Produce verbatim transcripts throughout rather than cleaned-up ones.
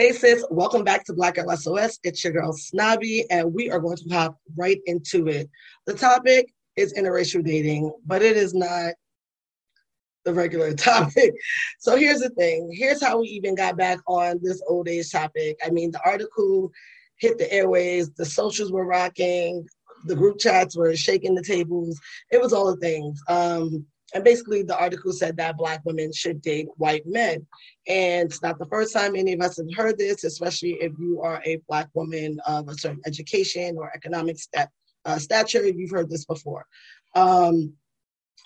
Hey sis, welcome back to Black Girl S O S. It's your girl Snobby, and we are going to hop right into it. The topic is interracial dating, but it is not the regular topic. So here's the thing. Here's how we even got back on this old age topic. I mean, the article hit the airwaves, the socials were rocking, the group chats were shaking the tables. It was all the things. Um, And basically, the article said that Black women should date white men. And it's not the first time any of us have heard this, especially if you are a Black woman of a certain education or economic stat, uh, stature. You've heard this before. Um,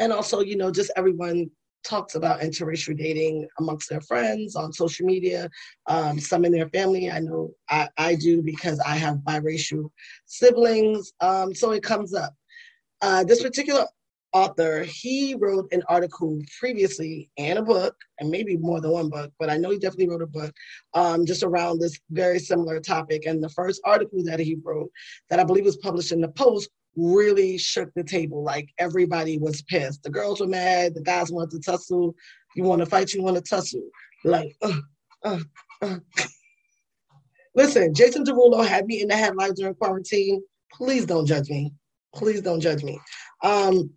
and also, you know, just everyone talks about interracial dating amongst their friends, on social media, um, some in their family. I know I, I do because I have biracial siblings. Um, so it comes up. Uh, this particular author, he wrote an article previously and a book, and maybe more than one book, but I know he definitely wrote a book um, just around this very similar topic. And the first article that he wrote that I believe was published in the Post really shook the table. Like, everybody was pissed. The girls were mad. The guys wanted to tussle. You want to fight, you want to tussle. Like, uh, uh, uh. Listen, Jason DeRulo had me in the headline during quarantine. Please don't judge me. Please don't judge me. Um,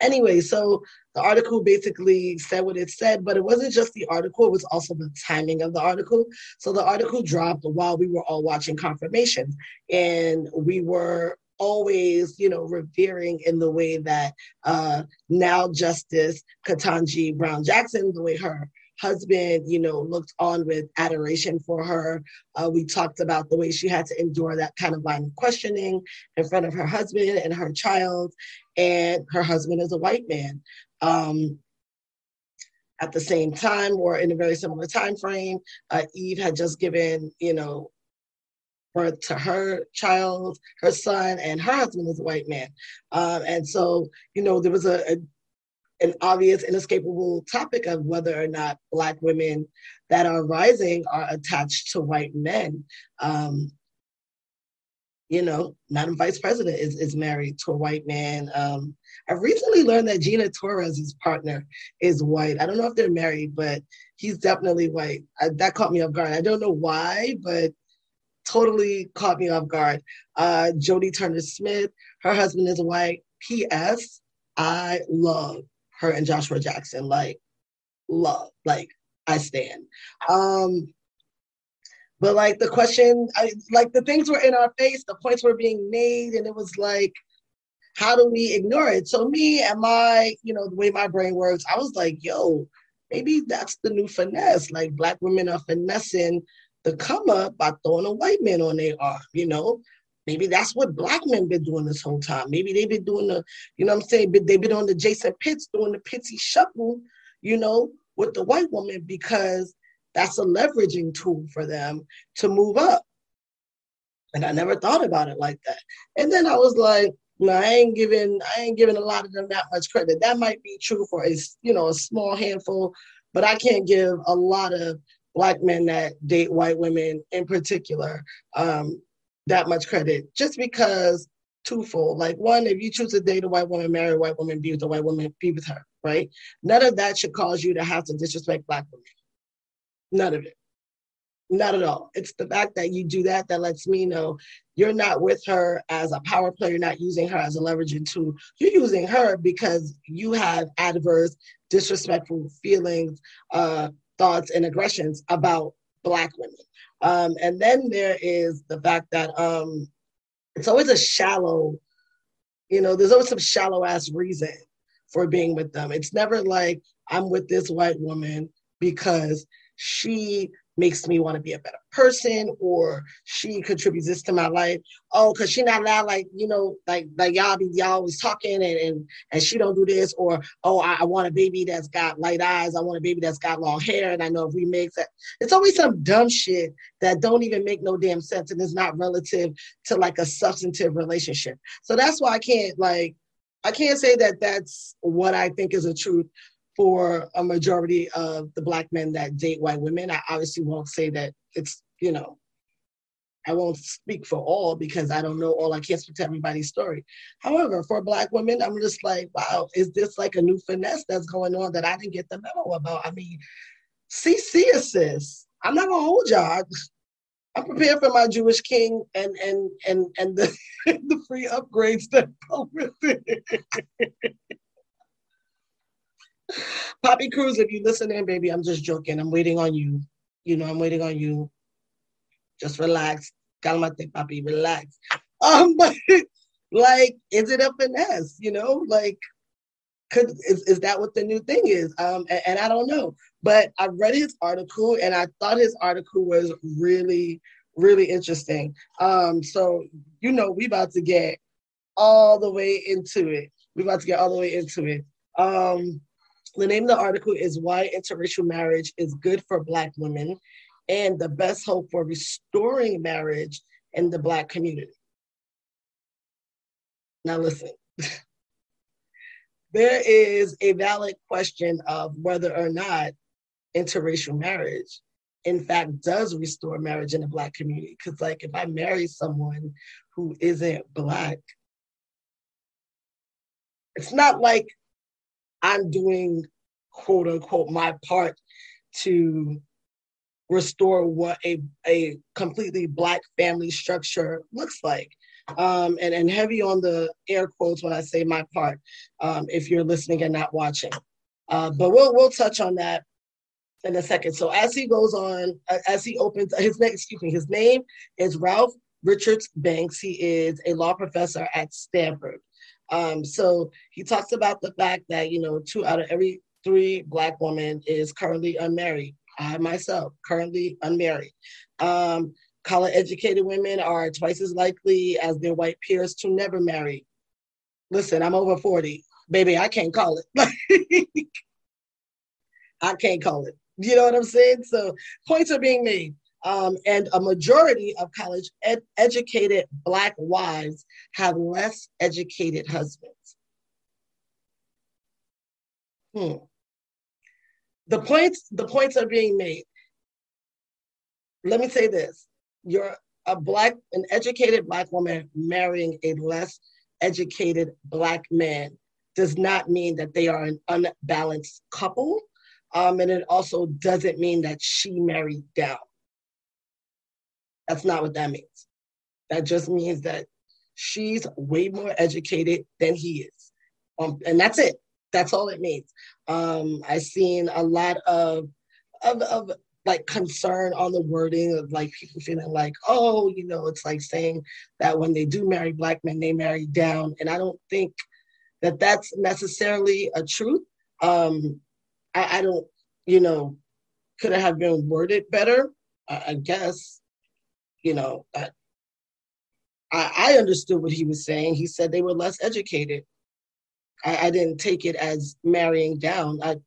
Anyway, so the article basically said what it said, but it wasn't just the article, it was also the timing of the article. So the article dropped while we were all watching Confirmation, and we were always, you know, revering in the way that uh, now Justice Ketanji Brown Jackson, the way her husband, you know, looked on with adoration for her. Uh, we talked about the way she had to endure that kind of line of questioning in front of her husband and her child, and her husband is a white man. Um, at the same time, or in a very similar time frame, uh, Eve had just given, you know, birth to her child, her son, and her husband is a white man. Um, and so, you know, there was a, a an obvious, inescapable topic of whether or not Black women that are rising are attached to white men. Um, you know, Madam Vice President is, is married to a white man. Um, I recently learned that Gina Torres' partner is white. I don't know if they're married, but he's definitely white. I, that caught me off guard. I don't know why, but totally caught me off guard. Uh, Jodi Turner-Smith, her husband is white. P S I love her and Joshua Jackson, like, love, like, I stand. Um, but, like, the question, I, like, the things were in our face, the points were being made, and it was like, how do we ignore it? So me and my, you know, the way my brain works, I was like, yo, maybe that's the new finesse. Like, Black women are finessing the come up by throwing a white man on their arm, you know? Maybe that's what Black men been doing this whole time. Maybe they've been doing the, you know what I'm saying, they've been on the Jason Pitts doing the Pitsy shuffle, you know, with the white woman, because that's a leveraging tool for them to move up. And I never thought about it like that. And then I was like, no, I ain't giving, I ain't giving a lot of them that much credit. That might be true for a, you know, a small handful, but I can't give a lot of Black men that date white women in particular Um, that much credit, just because twofold. Like, one, if you choose to date a white woman, marry a white woman, be with a white woman, be with her, right? None of that should cause you to have to disrespect Black women. None of it. Not at all. It's the fact that you do that that lets me know you're not with her as a power player, you're not using her as a leveraging tool. You're using her because you have adverse, disrespectful feelings, uh, thoughts, and aggressions about Black women. Um, and then there is the fact that um, it's always a shallow, you know, there's always some shallow ass reason for being with them. It's never like, I'm with this white woman because she makes me want to be a better person, or she contributes this to my life. Oh, because she not loud, like, you know, like like y'all be y'all always talking, and, and and she don't do this, or oh, I, I want a baby that's got light eyes, I want a baby that's got long hair, and I know if we mix that, it's always some dumb shit that don't even make no damn sense, and it's not relative to like a substantive relationship. So that's why I can't like I can't say that that's what I think is a truth for a majority of the Black men that date white women. I obviously won't say that it's, you know, I won't speak for all because I don't know all. I can't speak to everybody's story. However, for Black women, I'm just like, wow, is this like a new finesse that's going on that I didn't get the memo about? I mean, C C assist. I'm not gonna hold y'all. I'm prepared for my Jewish king and and and and the the free upgrades that come with it. Papi Cruz, if you listen in, baby, I'm just joking. I'm waiting on you. You know, I'm waiting on you. Just relax. Calmate, papi, relax. Um, but like, is it a finesse? You know, like, could is, is that what the new thing is? Um, and, and I don't know. But I read his article, and I thought his article was really, really interesting. Um, so you know, we about to get all the way into it. We about to get all the way into it. Um, the name of the article is "Why Interracial Marriage is Good for Black Women and the Best Hope for Restoring Marriage in the Black Community." Now listen, there is a valid question of whether or not interracial marriage, in fact, does restore marriage in the Black community. Because like, if I marry someone who isn't Black, it's not like I'm doing, quote unquote, my part to restore what a, a completely Black family structure looks like. Um, and, and heavy on the air quotes when I say my part, um, if you're listening and not watching. Uh, but we'll we'll touch on that in a second. So as he goes on, as he opens, his name, excuse me, his name is Ralph Richards Banks. He is a law professor at Stanford. Um, so he talks about the fact that, you know, two out of every three Black women is currently unmarried. I myself, currently unmarried. Um, College-educated women are twice as likely as their white peers to never marry. Listen, I'm over forty. Baby, I can't call it. I can't call it. You know what I'm saying? So points are being made. Um, and a majority of college-educated ed- Black wives have less educated husbands. Hmm. The points, the points are being made. Let me say this. You're a Black, an educated Black woman marrying a less educated Black man does not mean that they are an unbalanced couple. Um, and it also doesn't mean that she married down. That's not what that means. That just means that she's way more educated than he is. Um, and that's it. That's all it means. Um, I've seen a lot of, of, of, like concern on the wording of like people feeling like, oh, you know, it's like saying that when they do marry Black men, they marry down. And I don't think that that's necessarily a truth. Um, I, I don't, you know, could it have been worded better? I, I guess, you know, I, I understood what he was saying. He said they were less educated. I, I didn't take it as marrying down. I,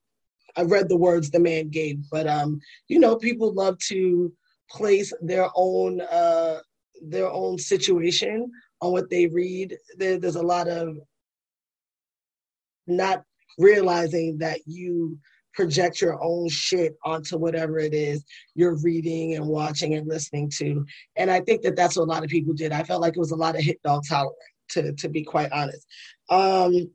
I read the words the man gave, but um, you know, people love to place their own uh, their own situation on what they read. There, there's a lot of not realizing that you project your own shit onto whatever it is you're reading and watching and listening to. And I think that that's what a lot of people did. I felt like it was a lot of hit dog tolerance, to to be quite honest. Um,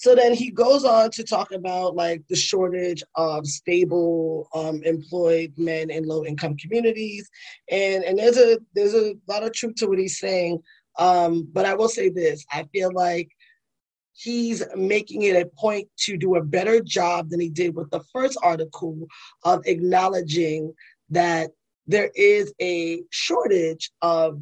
So then he goes on to talk about like the shortage of stable, um, employed men in low-income communities, and and there's a there's a lot of truth to what he's saying. Um, but I will say this: I feel like he's making it a point to do a better job than he did with the first article of acknowledging that there is a shortage of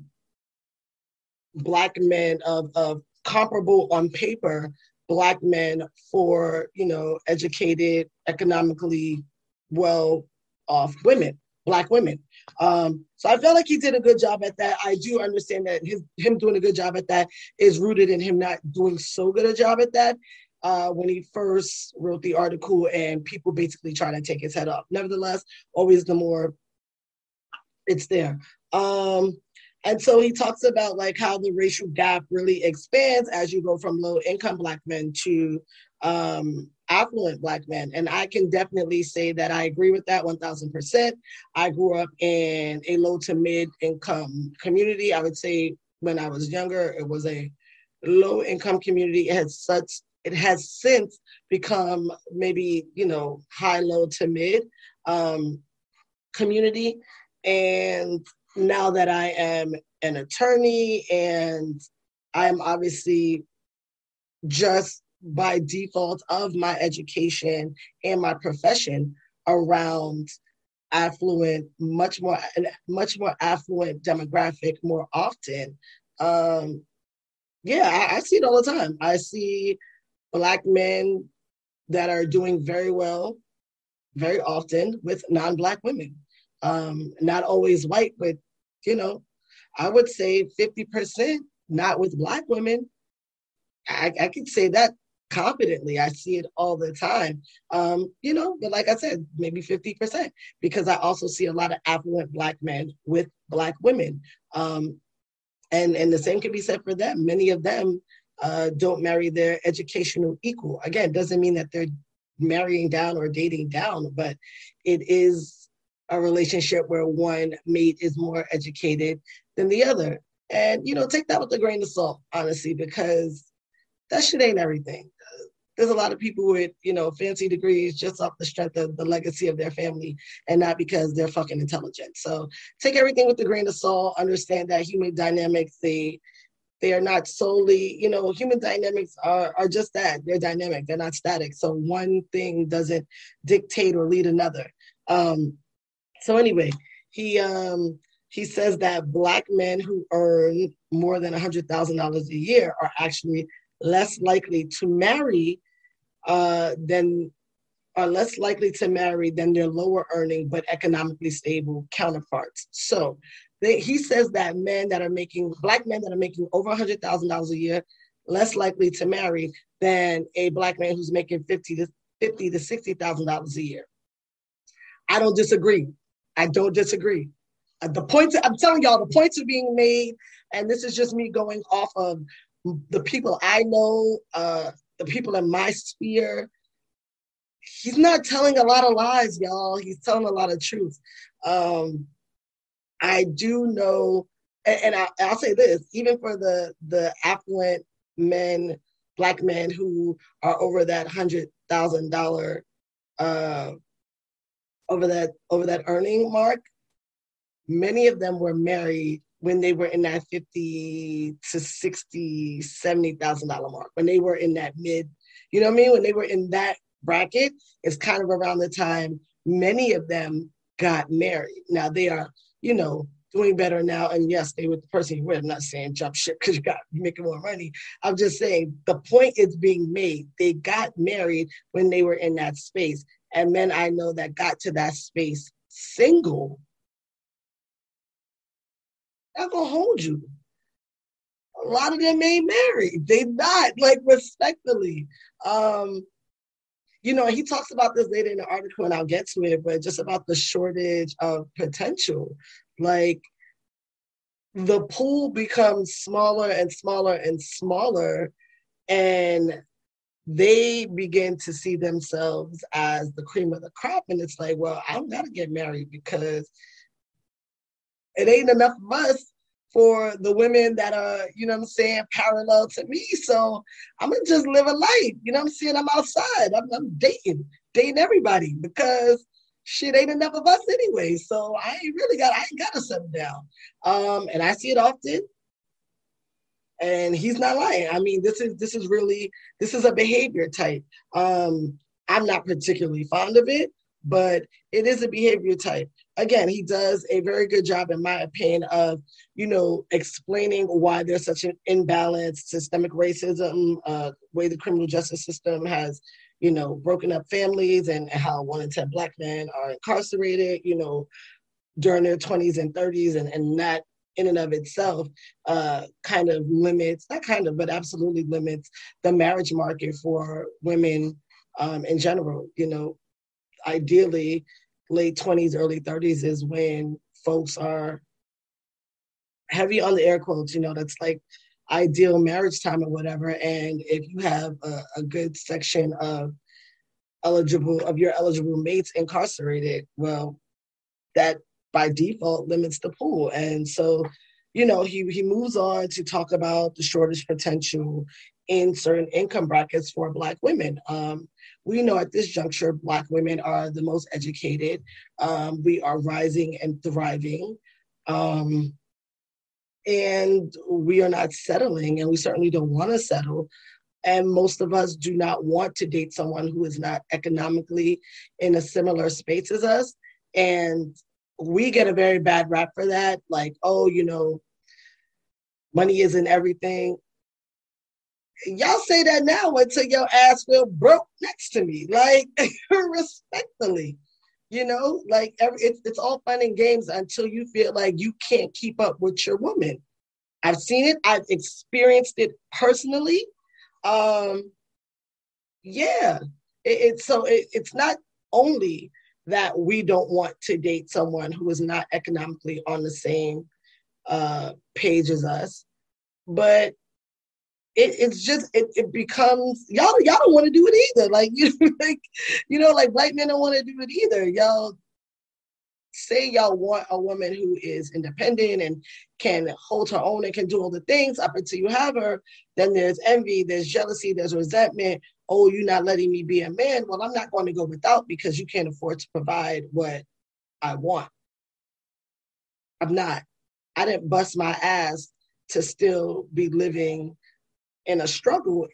Black men of of comparable on paper. Black men for, you know, educated, economically well-off women, Black women. Um, so I felt like he did a good job at that. I do understand that his, him doing a good job at that is rooted in him not doing so good a job at that uh, when he first wrote the article and people basically trying to take his head off. Nevertheless, always the more it's there. Um, And so he talks about like how the racial gap really expands as you go from low income Black men to um, affluent Black men. And I can definitely say that I agree with that one thousand percent. I grew up in a low to mid income community. I would say when I was younger, it was a low income community. It has such, it has since become maybe, you know, high, low to mid. Um, community. And now that I am an attorney, and I'm obviously just by default of my education and my profession around affluent, much more, much more affluent demographic more often. Um, yeah, I, I see it all the time. I see Black men that are doing very well, very often with non-Black women. Um, not always white, but, you know, I would say fifty percent not with Black women. I, I could say that confidently. I see it all the time. Um, you know, but like I said, maybe fifty percent, because I also see a lot of affluent Black men with Black women. Um, and, and the same can be said for them. Many of them uh, don't marry their educational equal. Again, doesn't mean that they're marrying down or dating down, but it is a relationship where one mate is more educated than the other. And, you know, take that with a grain of salt, honestly, because that shit ain't everything. There's a lot of people with, you know, fancy degrees just off the strength of the legacy of their family and not because they're fucking intelligent. So take everything with a grain of salt, understand that human dynamics, they they are not solely, you know, human dynamics are, are just that. They're dynamic, they're not static. So one thing doesn't dictate or lead another. Um, so anyway, he um, he says that Black men who earn more than one hundred thousand dollars a year are actually less likely to marry uh, than are less likely to marry than their lower earning but economically stable counterparts. So they, he says that men that are making Black men that are making over one hundred thousand dollars a year less likely to marry than a Black man who's making fifty to fifty to sixty thousand dollars a year. I don't disagree. I don't disagree. Uh, the points I'm telling y'all, the points are being made, and this is just me going off of the people I know, uh, the people in my sphere. He's not telling a lot of lies, y'all. He's telling a lot of truth. Um, I do know, and, and I, I'll say this, even for the, the affluent men, Black men who are over that one hundred thousand dollars, uh, over that over that earning mark, many of them were married when they were in that fifty to sixty, seventy thousand dollars mark, when they were in that mid, you know what I mean? When they were in that bracket, it's kind of around the time many of them got married. Now they are, you know, doing better now. And yes, they were the person you were. I'm not saying jump ship because you got making more money. I'm just saying the point is being made. They got married when they were in that space. And men I know that got to that space single, not gonna hold you. A lot of them ain't married. They not, like, respectfully. Um, you know, he talks about this later in the article, and I'll get to it, but just about the shortage of potential. Like, the pool becomes smaller and smaller and smaller, and they begin to see themselves as the cream of the crop. And it's like, well, I'm gonna get married because it ain't enough of us for the women that are, you know what I'm saying, parallel to me. So I'm going to just live a life. You know what I'm saying? I'm outside. I'm, I'm dating, dating everybody because shit ain't enough of us anyway. So I ain't really got, I ain't got to settle down. Um, and I see it often. And he's not lying. I mean, this is, this is really, this is a behavior type. Um, I'm not particularly fond of it, but it is a behavior type. Again, he does a very good job, in my opinion, of, you know, explaining why there's such an imbalance, systemic racism, uh, way the criminal justice system has, you know, broken up families, and how one in ten Black men are incarcerated, you know, during their twenties and thirties, and, and that in and of itself uh, kind of limits, not kind of, but absolutely limits the marriage market for women um, in general. You know, ideally, late twenties, early thirties is when folks are heavy on the air quotes, you know, that's like ideal marriage time or whatever. And if you have a, a good section of eligible, of your eligible mates incarcerated, well, that by default limits the pool. And so, you know, he, he moves on to talk about the shortage potential in certain income brackets for Black women. Um, we know at this juncture, Black women are the most educated. Um, we are rising and thriving. Um, and we are not settling, and we certainly don't want to settle. And most of us do not want to date someone who is not economically in a similar space as us. And we get a very bad rap for that. Like, oh, you know, money isn't everything. Y'all say that now until your ass will broke next to me. Like, respectfully, you know, like every, it's, it's all fun and games until you feel like you can't keep up with your woman. I've seen it. I've experienced it personally. Um, yeah, it, it, so it, it's not only that we don't want to date someone who is not economically on the same uh, page as us, but it, it's just, it, it becomes, y'all y'all don't want to do it either. Like, you know, like, you know, like Black men don't want to do it either. Y'all say y'all want a woman who is independent and can hold her own and can do all the things up until you have her. Then there's envy, there's jealousy, there's resentment. Oh, you're not letting me be a man. Well, I'm not going to go without because you can't afford to provide what I want. I'm not. I didn't bust my ass to still be living in a struggle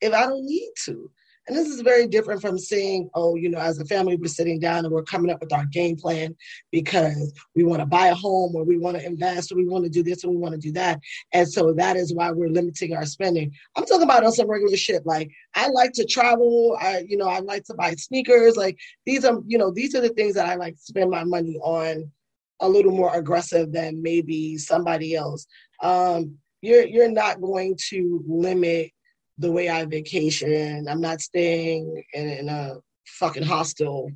if I don't need to. And this is very different from saying, oh, you know, as a family, we're sitting down and we're coming up with our game plan because we want to buy a home or we want to invest or we want to do this and we want to do that. And so that is why we're limiting our spending. I'm talking about on some regular shit. Like, I like to travel. I, you know, I like to buy sneakers. Like, these are, you know, these are the things that I like to spend my money on a little more aggressive than maybe somebody else. Um, you're, you're not going to limit the way I vacation. I'm not staying in, in a fucking hostel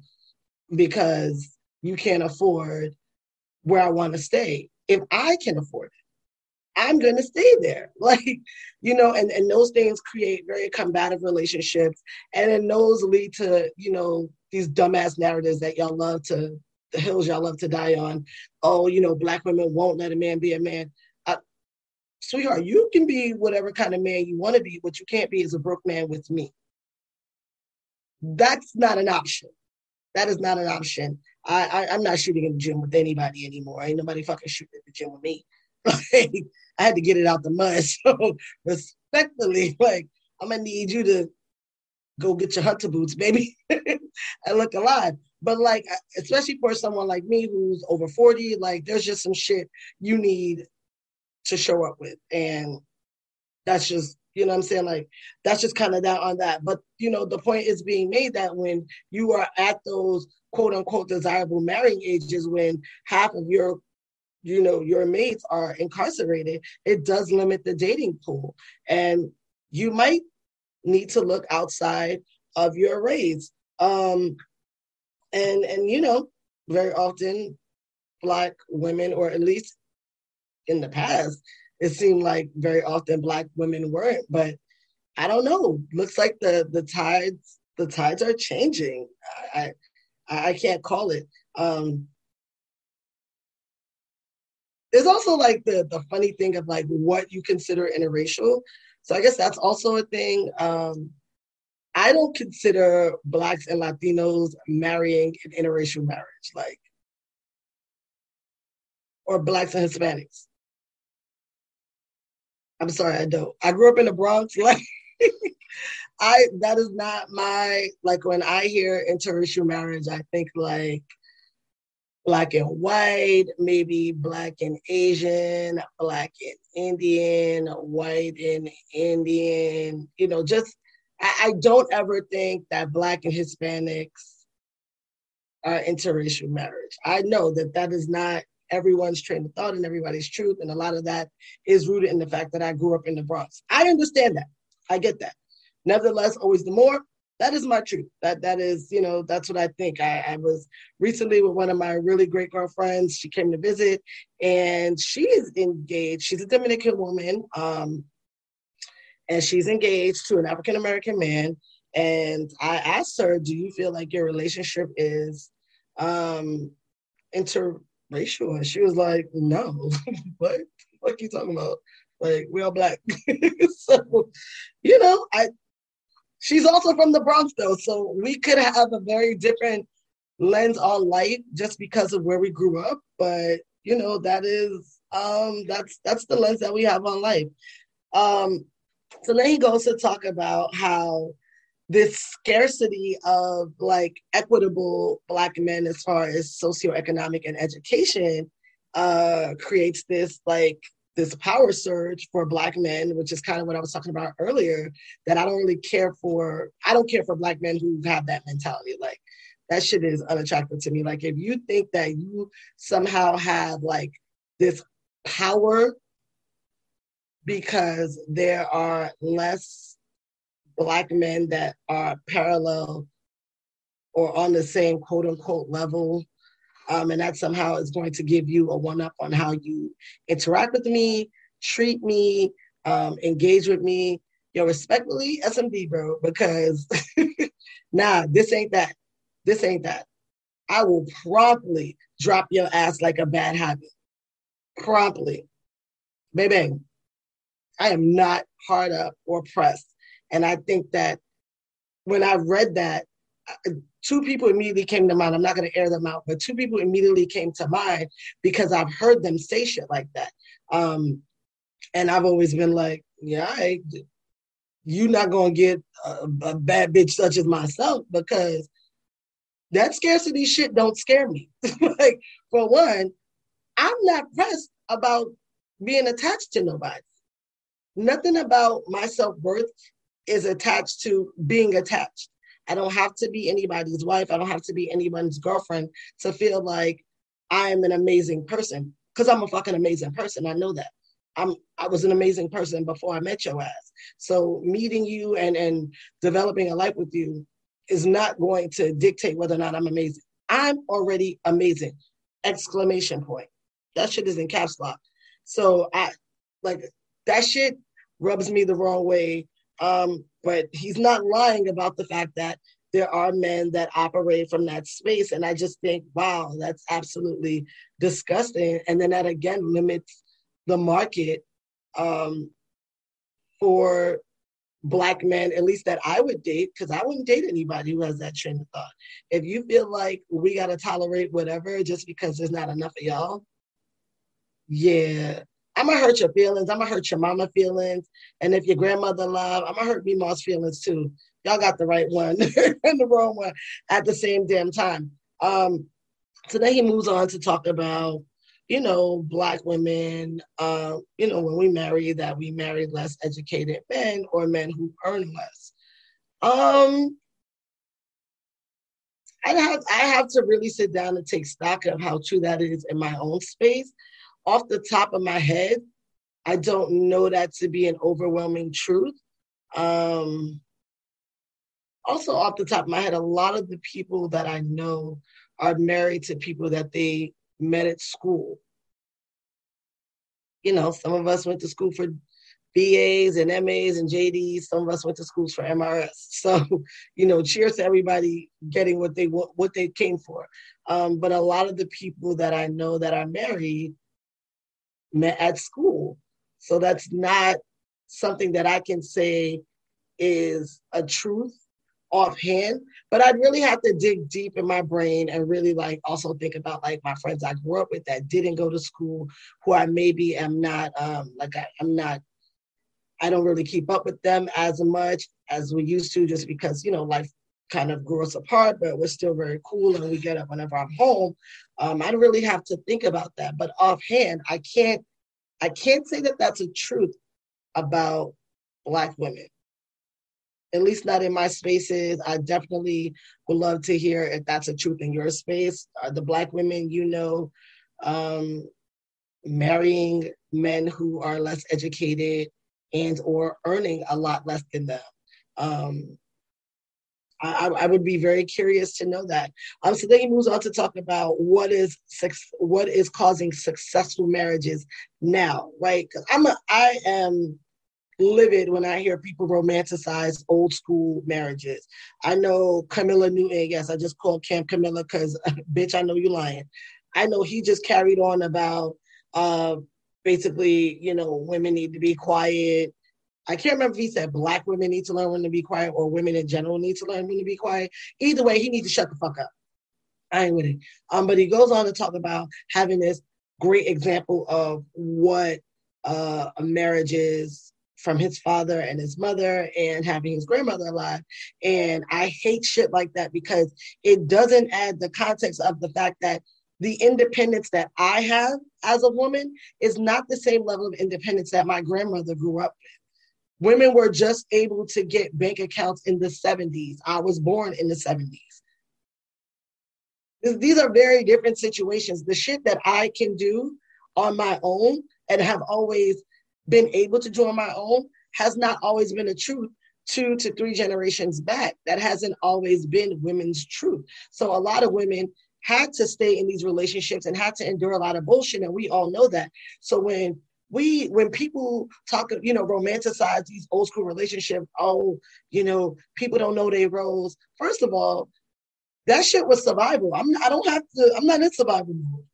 because you can't afford where I want to stay. If I can afford it, I'm going to stay there. Like, you know, and, and those things create very combative relationships. And then those lead to, you know, these dumbass narratives that y'all love to, the hills y'all love to die on. Oh, you know, Black women won't let a man be a man. Sweetheart, you can be whatever kind of man you want to be. What you can't be is a broke man with me. That's not an option. That is not an option. I, I, I'm not shooting in the gym with anybody anymore. Ain't nobody fucking shooting in the gym with me. Like, I had to get it out the mud. So respectfully, like, I'm going to need you to go get your hunter boots, baby. I look alive. But like, especially for someone like me who's over forty, like, there's just some shit you need to show up with. And that's just, you know what I'm saying? Like, that's just kind of that on that. But, you know, the point is being made that when you are at those quote unquote desirable marrying ages, when half of your, you know, your mates are incarcerated, it does limit the dating pool. And you might need to look outside of your race. Um, and, and, you know, very often Black women, or at least in the past, it seemed like very often Black women weren't, but I don't know. Looks like the the tides the tides are changing. I I, I can't call it. Um, there's also like the the funny thing of like what you consider interracial. So I guess that's also a thing. Um, I don't consider Blacks and Latinos marrying an interracial marriage, like, or Blacks and Hispanics. I'm sorry, I don't. I grew up in the Bronx. Like, I that is not my, like, when I hear interracial marriage, I think like Black and white, maybe Black and Asian, Black and Indian, white and Indian. You know, just I, I don't ever think that Black and Hispanics are interracial marriage. I know that that is not everyone's train of thought and everybody's truth. And a lot of that is rooted in the fact that I grew up in the Bronx. I understand that. I get that. Nevertheless, always the more, that is my truth. That That is, you know, that's what I think. I, I was recently with one of my really great girlfriends. She came to visit and she is engaged. She's a Dominican woman. Um, and she's engaged to an African-American man. And I asked her, do you feel like your relationship is um, inter- racial? And she was like, no, what? fuck you talking about? Like, we're all black. So, you know, I. She's also from the Bronx, though, so we could have a very different lens on life just because of where we grew up. But, you know, that is, um, that's that's the lens that we have on life. Um, so then he goes to talk about how this scarcity of, like, equitable Black men as far as socioeconomic and education uh, creates this, like, this power surge for Black men, which is kind of what I was talking about earlier, that I don't really care for. I don't care for Black men who have that mentality. Like, that shit is unattractive to me. Like, if you think that you somehow have, like, this power because there are less Black men that are parallel or on the same quote unquote level, Um, and that somehow is going to give you a one-up on how you interact with me, treat me, um, engage with me. Yo, respectfully, S M D, bro, because nah, this ain't that. This ain't that. I will promptly drop your ass like a bad habit. Promptly. Bang, bang. I am not hard up or pressed. And I think that when I read that, I, Two people immediately came to mind. I'm not going to air them out, but two people immediately came to mind because I've heard them say shit like that. Um, and I've always been like, yeah, I, you're not going to get a, a bad bitch such as myself, because that scarcity shit don't scare me. Like, for one, I'm not pressed about being attached to nobody. Nothing about my self-worth is attached to being attached. I don't have to be anybody's wife. I don't have to be anyone's girlfriend to feel like I'm an amazing person, because I'm a fucking amazing person. I know that. I'm, I was an amazing person before I met your ass. So meeting you and, and developing a life with you is not going to dictate whether or not I'm amazing. I'm already amazing. Exclamation point. That shit is in caps lock. So I, like, that shit rubs me the wrong way. Um, but he's not lying about the fact that there are men that operate from that space. And I just think, wow, that's absolutely disgusting. And then that, again, limits the market um, for Black men, at least that I would date, because I wouldn't date anybody who has that train of thought. If you feel like we got to tolerate whatever just because there's not enough of y'all, yeah. I'm going to hurt your feelings. I'm going to hurt your mama feelings. And if your grandmother love, I'm going to hurt me mom's feelings too. Y'all got the right one and the wrong one at the same damn time. Um, so then he moves on to talk about, you know, Black women, uh, you know, when we marry, that we marry less educated men or men who earn less. Um, I have, I have to really sit down and take stock of how true that is in my own space. Off the top of my head, I don't know that to be an overwhelming truth. Um, also, off the top of my head, a lot of the people that I know are married to people that they met at school. You know, some of us went to school for B A's and M A's and J D's. Some of us went to schools for M R S. So, you know, cheers to everybody getting what they what they came for. Um, but a lot of the people that I know that are married met at school. So that's not something that I can say is a truth offhand, but I'd really have to dig deep in my brain and really, like, also think about, like, my friends I grew up with that didn't go to school, who I maybe am not, um, like, I, I'm not, I don't really keep up with them as much as we used to, just because, you know, life kind of grew us apart, but we're still very cool and we get up whenever I'm home. Um, I really have to think about that. But offhand, I can't, I can't say that that's a truth about Black women. At least not in my spaces. I definitely would love to hear if that's a truth in your space. Are the Black women you know um, marrying men who are less educated and or earning a lot less than them? Um, I, I would be very curious to know that. Um, so then he moves on to talk about what is what is causing successful marriages now, right? Because I'm a, I am livid when I hear people romanticize old school marriages. I know Camilla Newton. Yes, I just called Camp Camilla because, bitch, I know you lying. I know he just carried on about uh, basically, you know, women need to be quiet. I can't remember if he said black women need to learn when to be quiet or women in general need to learn when to be quiet. Either way, he needs to shut the fuck up. I ain't with it. Um, but he goes on to talk about having this great example of what uh, a marriage is from his father and his mother and having his grandmother alive. And I hate shit like that because it doesn't add the context of the fact that the independence that I have as a woman is not the same level of independence that my grandmother grew up with. Women were just able to get bank accounts in the seventies. I was born in the seventies. These are very different situations. The shit that I can do on my own and have always been able to do on my own has not always been a truth two to three generations back. That hasn't always been women's truth. So a lot of women had to stay in these relationships and had to endure a lot of bullshit, and we all know that. So when We, when people talk, you know, romanticize these old school relationships, oh, you know, people don't know their roles. First of all, that shit was survival. I'm, I don't have to, I'm not in survival mode.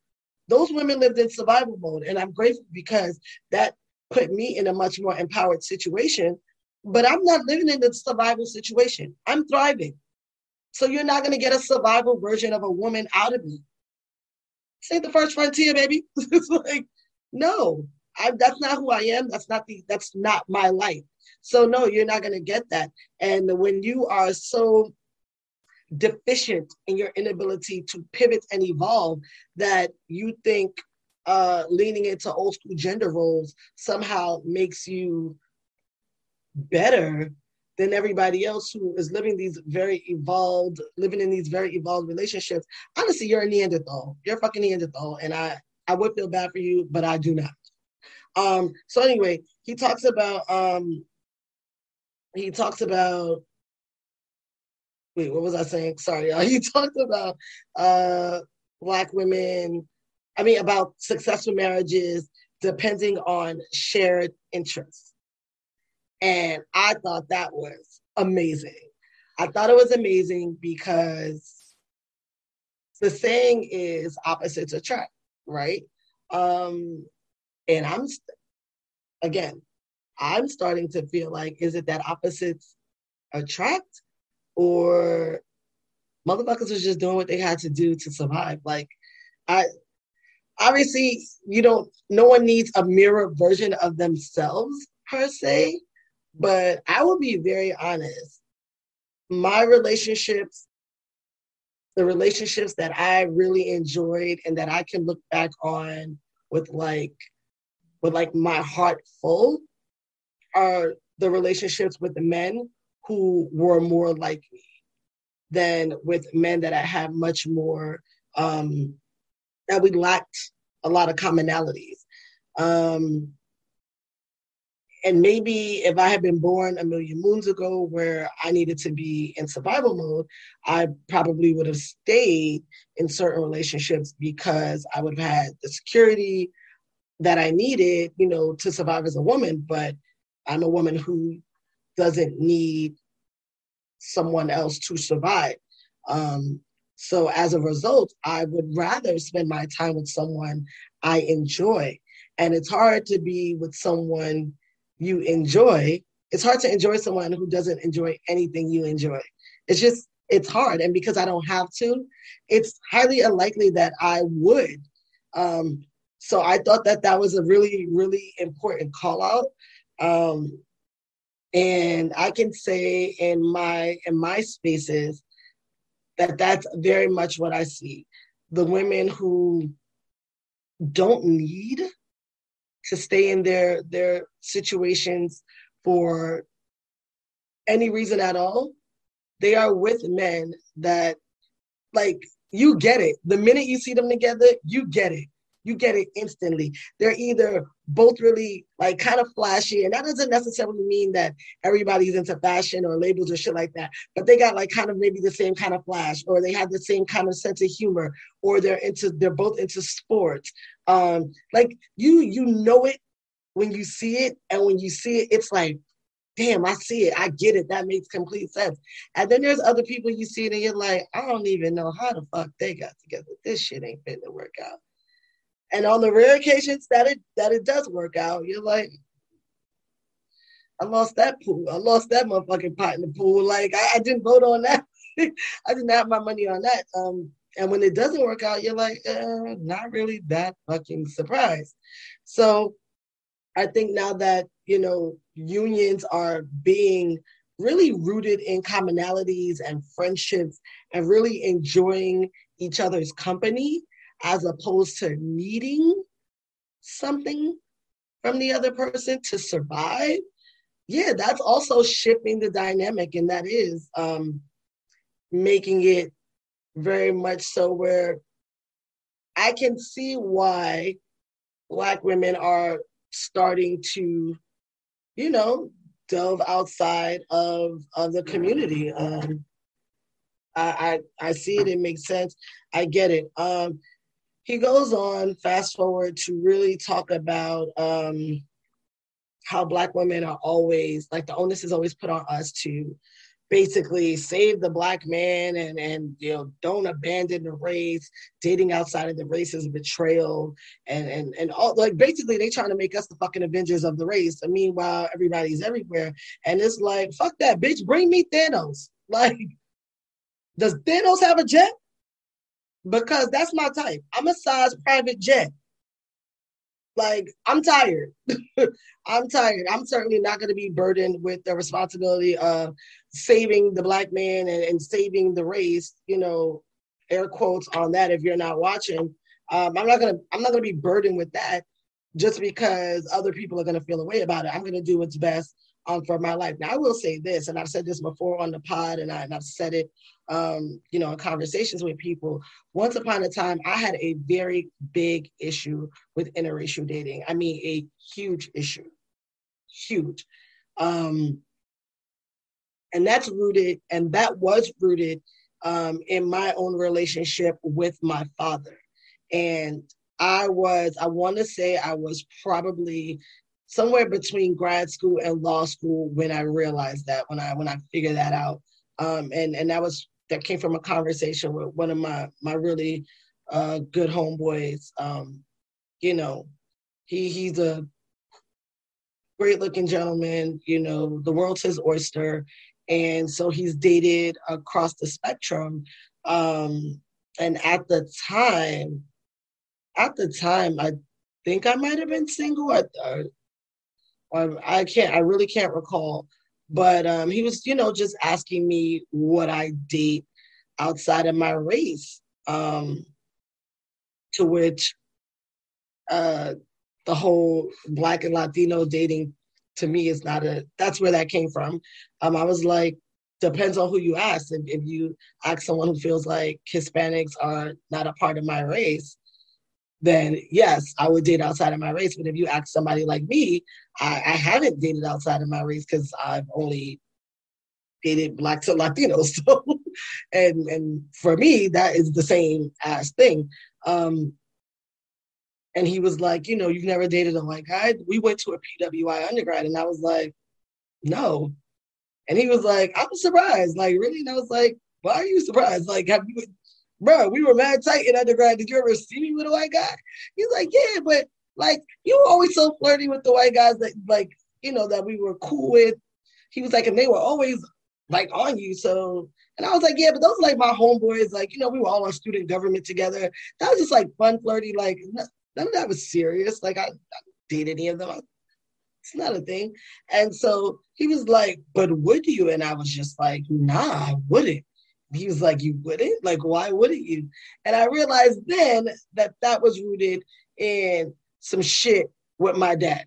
Those women lived in survival mode, and I'm grateful because that put me in a much more empowered situation, but I'm not living in the survival situation. I'm thriving. So you're not going to get a survival version of a woman out of me. This ain't the first frontier, baby. It's like, no. I, that's not who I am. That's not the, that's not my life. So no, you're not going to get that. And when you are so deficient in your inability to pivot and evolve that you think uh, leaning into old school gender roles somehow makes you better than everybody else who is living these very evolved, living in these very evolved relationships. Honestly, you're a Neanderthal. You're a fucking Neanderthal. And I, I would feel bad for you, but I do not. Um, so anyway, he talks about, um, he talks about, wait, what was I saying? Sorry, y'all. He talked about uh, Black women, I mean, about successful marriages depending on shared interests. And I thought that was amazing. I thought it was amazing because the saying is opposites attract, right? Um, And I'm, st- again, I'm starting to feel like, is it that opposites attract or motherfuckers was just doing what they had to do to survive? Like, I, obviously, you don't, no one needs a mirror version of themselves per se, but I will be very honest. My relationships, the relationships that I really enjoyed and that I can look back on with like, with like my heart full are the relationships with the men who were more like me than with men that I have much more, um, that we lacked a lot of commonalities. Um, and maybe if I had been born a million moons ago where I needed to be in survival mode, I probably would have stayed in certain relationships because I would have had the security that I needed, you know, to survive as a woman, but I'm a woman who doesn't need someone else to survive. Um, so as a result, I would rather spend my time with someone I enjoy. And it's hard to be with someone you enjoy. It's hard to enjoy someone who doesn't enjoy anything you enjoy. It's just, it's hard. And because I don't have to, it's highly unlikely that I would. Um, So I thought that that was a really, really important call out. Um, and I can say in my in my spaces that that's very much what I see. The women who don't need to stay in their, their situations for any reason at all, they are with men that, like, you get it. The minute you see them together, you get it. You get it instantly. They're either both really like kind of flashy, and that doesn't necessarily mean that everybody's into fashion or labels or shit like that, but they got like kind of maybe the same kind of flash, or they have the same kind of sense of humor, or they're into, they're both into sports. Um, like you, you know it when you see it, and when you see it, it's like, damn, I see it. I get it. That makes complete sense. And then there's other people you see it and you're like, I don't even know how the fuck they got together. This shit ain't finna work out. And on the rare occasions that it that it does work out, you're like, I lost that pool. I lost that motherfucking pot in the pool. Like, I, I didn't vote on that. I didn't have my money on that. Um, and when it doesn't work out, you're like, uh, not really that fucking surprised. So I think now that, you know, unions are being really rooted in commonalities and friendships and really enjoying each other's company as opposed to needing something from the other person to survive, yeah, that's also shifting the dynamic, and that is um, making it very much so where I can see why Black women are starting to, you know, delve outside of, of the community. Um, I, I I see it, it makes sense, I get it. Um, he goes on, fast forward, to really talk about um, how Black women are always, like, the onus is always put on us to basically save the Black man and, and you know, don't abandon the race, dating outside of the race is betrayal, and, and, and all, like, basically they trying to make us the fucking Avengers of the race. And meanwhile, everybody's everywhere. And it's like, fuck that, bitch, bring me Thanos. Like, does Thanos have a jet? Because that's my type. I'm a size private jet. Like, I'm tired. I'm tired. I'm certainly not going to be burdened with the responsibility of saving the Black man and, and saving the race, you know, air quotes on that if you're not watching. Um, I'm not going to I'm not going to be burdened with that just because other people are going to feel a way about it. I'm going to do what's best um, for my life. Now, I will say this, and I've said this before on the pod, and, I, and I've said it, um, you know, in conversations with people. Once upon a time, I had a very big issue with interracial dating. I mean, a huge issue, huge. Um, and that's rooted, and that was rooted um, in my own relationship with my father. And I was, I want to say I was probably somewhere between grad school and law school when I realized that, when I when I figured that out. Um, and, and that was, that came from a conversation with one of my, my really uh, good homeboys. Um, you know, he he's a great looking gentleman, you know, the world's his oyster. And so he's dated across the spectrum. Um, and at the time, at the time, I think I might've been single. I, I, I can't, I really can't recall, but um, he was, you know, just asking me what I date outside of my race, um, to which uh, the whole Black and Latino dating to me is not a, that's where that came from. Um, I was like, depends on who you ask. If, if you ask someone who feels like Hispanics are not a part of my race, then yes, I would date outside of my race. But if you ask somebody like me, I, I haven't dated outside of my race because I've only dated Blacks and Latinos. So, and and for me, that is the same ass thing. Um, and he was like, you know, you've never dated a white guy. We went to a P W I undergrad, and I was like, no. And he was like, I'm surprised. Like, really? And I was like, why are you surprised? Like, have you... Bro, we were mad tight in undergrad. Did you ever see me with a white guy? He's like, yeah, but like, you were always so flirty with the white guys that, like, you know, that we were cool with. He was like, and they were always like on you. So, and I was like, yeah, but those are like my homeboys. Like, you know, we were all on student government together. That was just like fun, flirty. Like, none of that was serious. Like, I, I did any of them. I, it's not a thing. And so he was like, but would you? And I was just like, nah, I wouldn't. He was like, you wouldn't? Like, why wouldn't you? And I realized then that that was rooted in some shit with my dad.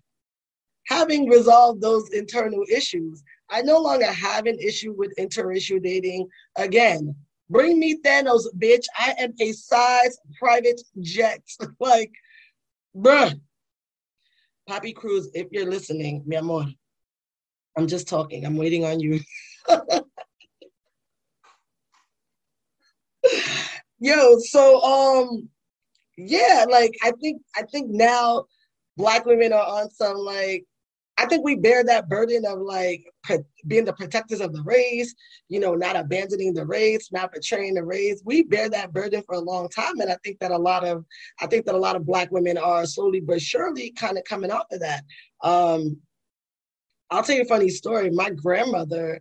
Having resolved those internal issues, I no longer have an issue with interracial dating. Again, bring me Thanos, bitch. I am a size private jet. Like, bruh. Papi Cruz, if you're listening, mi amor, I'm just talking. I'm waiting on you. Yo, so um, yeah, like I think I think now Black women are on some like I think we bear that burden of like pro- being the protectors of the race, you know, not abandoning the race, not betraying the race. We bear that burden for a long time. And I think that a lot of, I think that a lot of Black women are slowly but surely kind of coming off of that. Um, I'll tell you a funny story. My grandmother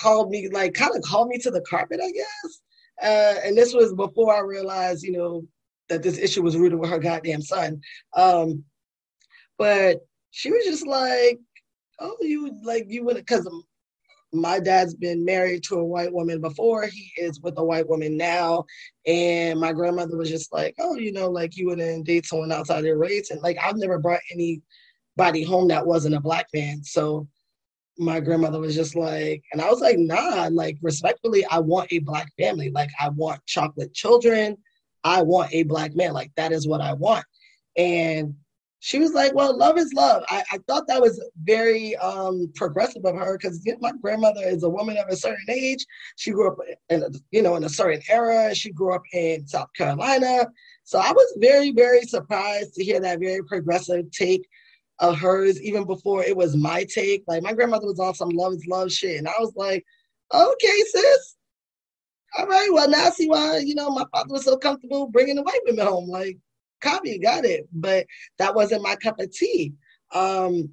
called me, like kind of called me to the carpet, I guess. Uh, and this was before I realized, you know, that this issue was rooted with her goddamn son. Um, But she was just like, oh, you like you would, because my dad's been married to a white woman before. He is with a white woman now. And my grandmother was just like, oh, you know, like you wouldn't date someone outside their race. And like, I've never brought anybody home that wasn't a Black man. So my grandmother was just like, and I was like, nah, like respectfully, I want a Black family. Like I want chocolate children. I want a Black man. Like that is what I want. And she was like, well, love is love. I, I thought that was very um, progressive of her because you know, my grandmother is a woman of a certain age. She grew up in a, you know, in a certain era. She grew up in South Carolina. So I was very, very surprised to hear that very progressive take of hers, even before it was my take. Like my grandmother was on some love is love shit. And I was like, okay, sis. All right, well, now I see why, you know, my father was so comfortable bringing the white women home. Like, copy, got it, but that wasn't my cup of tea. Um,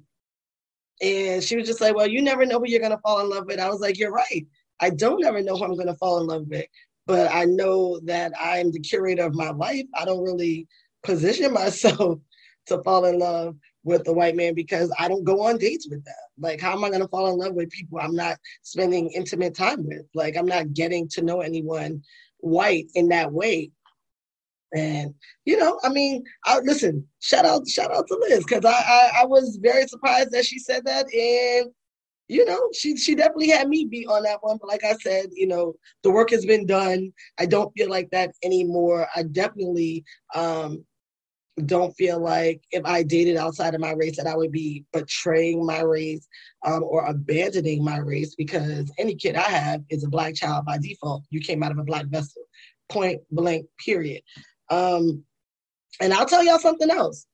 and she was just like, well, you never know who you're going to fall in love with. I was like, you're right. I don't ever know who I'm going to fall in love with, but I know that I'm the curator of my life. I don't really position myself to fall in love with a white man because I don't go on dates with them. Like, how am I going to fall in love with people I'm not spending intimate time with? Like, I'm not getting to know anyone white in that way. And, you know, I mean, I, listen, shout out shout out to Liz, because I, I, I was very surprised that she said that. And, you know, she, she definitely had me beat on that one. But like I said, you know, the work has been done. I don't feel like that anymore. I definitely um, don't feel like if I dated outside of my race that I would be betraying my race um, or abandoning my race, because any kid I have is a Black child by default. You came out of a Black vessel, point blank, period. Um, and I'll tell y'all something else.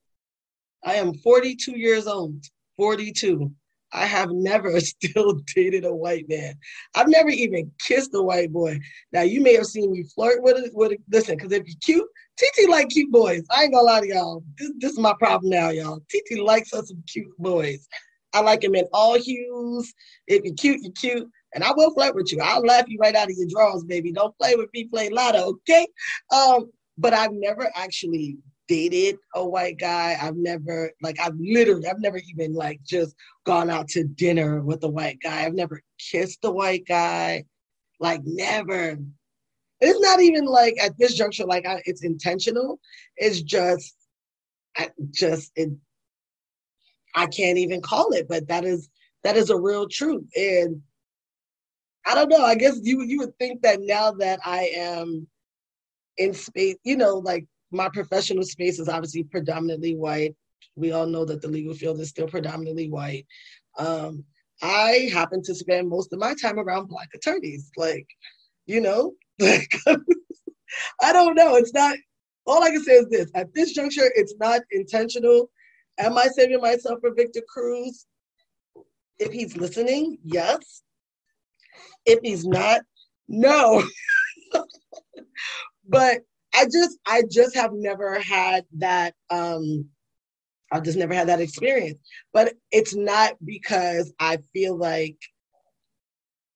I am forty-two years old, forty-two. I have never still dated a white man. I've never even kissed a white boy. Now, you may have seen me flirt with it. With a, listen, because if you're cute, T T like cute boys. I ain't gonna lie to y'all. This, this is my problem now, y'all. T T likes us some cute boys. I like them in all hues. If you're cute, you're cute. And I will flirt with you. I'll laugh you right out of your drawers, baby. Don't play with me, play lotto, okay? Um, But I've never actually dated a white guy. I've never, like, I've literally, I've never even, like, just gone out to dinner with a white guy. I've never kissed a white guy. Like, never. It's not even, like, at this juncture, like, I, it's intentional. It's just, I just, it, I can't even call it. But that is, that is a real truth. And I don't know. I guess you, you would think that now that I am in space, you know, like my professional space is obviously predominantly white. We all know that the legal field is still predominantly white. Um, I happen to spend most of my time around Black attorneys. Like, you know, like, I don't know. It's not, all I can say is this. At this juncture, it's not intentional. Am I saving myself for Victor Cruz? If he's listening, yes. If he's not, no. But I just, I just have never had that, um, I've just never had that experience. But it's not because I feel like